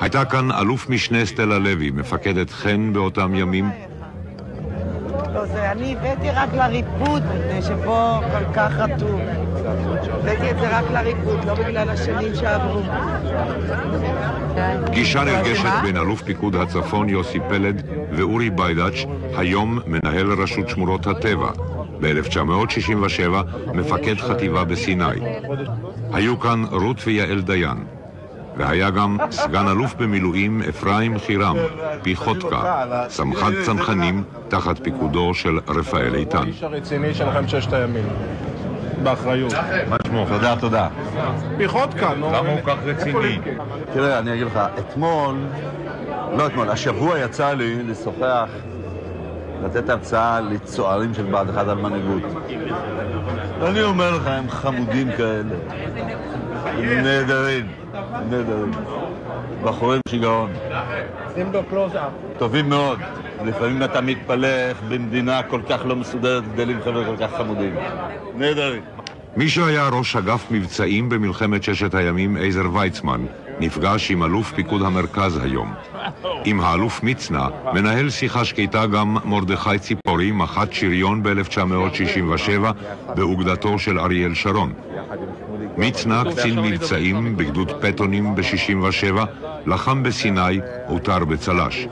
הייתה כאן אלוף משנה סטלה לוי, מפקדת חן באותם ימים. לא, זה אני הבאתי רק לריפוד, שבו כל כך רטוב. הבאתי את זה רק לריפוד, לא בגלל השנים שעברו. פגישה נרגשת בין אלוף פיקוד הצפון יוסי פלד ואורי ביידאץ', היום מנהל רשות שמורות הטבע. ב-1967 מפקד חטיבה בסיני. היו כאן רות ויעל דיין. והיה גם סגן אלוף במילואים אפרים חירם, פיחותקה, סמח"ט צנחנים תחת פיקודו של רפאל איתן. באחריות. מה שמוך, תודה. פיחות כאן. למה הוא כך רציני? תראה, אני אגיד לך, השבוע יצא לי לשוחח, לתת הרצאה לצוערים של בעד אחד על מנהיגות. אני אומר לך, הם חמודים כאלה. הם נהדרים, נהדרים. בחורים שיגעון. טובים מאוד. לפעמים אתה מתפלא איך במדינה כל כך לא מסודרת גדלים חבר'ה כל כך חמודים. נהדרים. מי שהיה ראש אגף מבצעים במלחמת ששת הימים, איזר ויצמן, נפגש עם אלוף פיקוד המרכז היום. עם האלוף מצנע מנהל שיחה שקטה גם מרדכי ציפורי, מח"ט שריון ב-1967 באוגדתו של אריאל שרון. מצנע, קצין מבצעים בגדוד פטונים ב-67, לחם בסיני, הותר בצל"ש.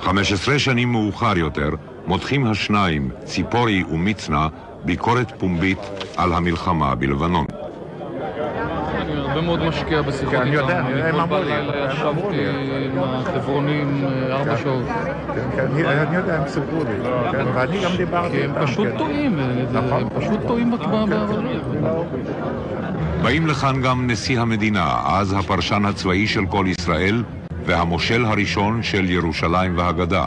15 שנים מאוחר יותר מותחים השניים, ציפורי ומצנע, ביקורת פומבית על המלחמה בלבנון. אני הרבה מאוד משקיע בשיחות איתם. אני יודע, הם אמרו לי. ישבתי עם החברונים 4 שעות. אני יודע, הם סיפרו לי. ואני גם דיברתי איתם. הם פשוט טועים. הם פשוט טועים בעבודה. באים לכאן גם נשיא המדינה, אז הפרשן הצבאי של כל ישראל והמושל הראשון של ירושלים והגדה,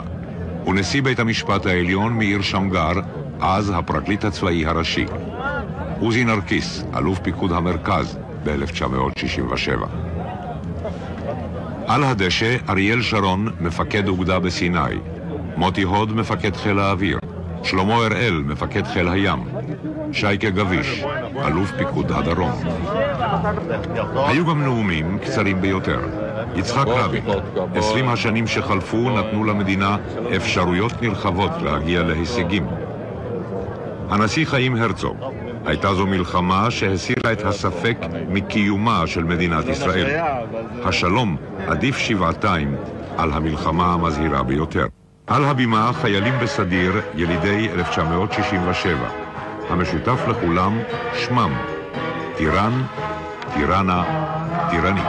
ונשיא בית המשפט העליון מאיר שמגר, אז הפרקליט הצבאי הראשי. אוזי נרכיס, אלוף פיקוד המרכז ב-1967. על הדשא, אריאל שרון, מפקד אוגדה בסיני, מוטי הוד, מפקד חיל האוויר, שלמה הראל, מפקד חיל הים, שאיקה גביש, אלוף פיקוד הדרום. היו גם נאומים קצרים ביותר. יצחק קבי, 20 השנים שחלפו נתנו למדינה אפשרויות נרחבות להגיע להישגים. הנשיא חיים הרצוג, הייתה זו מלחמה שהסירה את הספק מקיומה של מדינת ישראל. השלום עדיף שבעתיים על המלחמה המזהירה ביותר. על הבימה חיילים בסדיר ילידי 1967, המשותף לכולם שמם, טירן, טירנה, טירנית.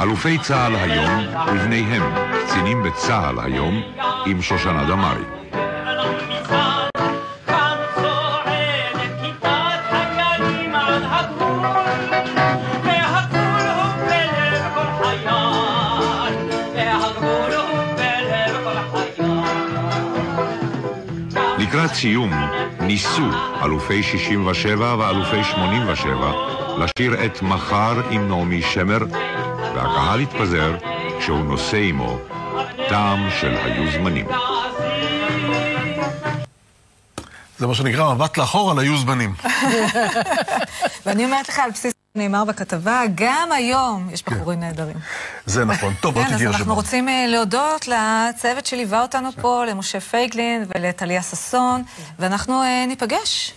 אלופי צה"ל היום ובניהם, קצינים בצה"ל היום, עם שושנה דמארי. לקראת סיום ניסו אלופי 67 ואלופי 87 לשיר את מחר עם נעמי שמר, והקהל התפזר כשהוא נושא עמו טעם של היו זמנים. זה מה שנקרא מבט לאחור על היו זמנים. ואני אומרת לך על בסיס נאמר בכתבה, גם היום יש בחורים נהדרים. זה נכון. טוב, בוא תגיע שבא. אנחנו רוצים להודות לצוות שליווה אותנו פה, למשה פייגלין ולטליה ששון, ואנחנו ניפגש.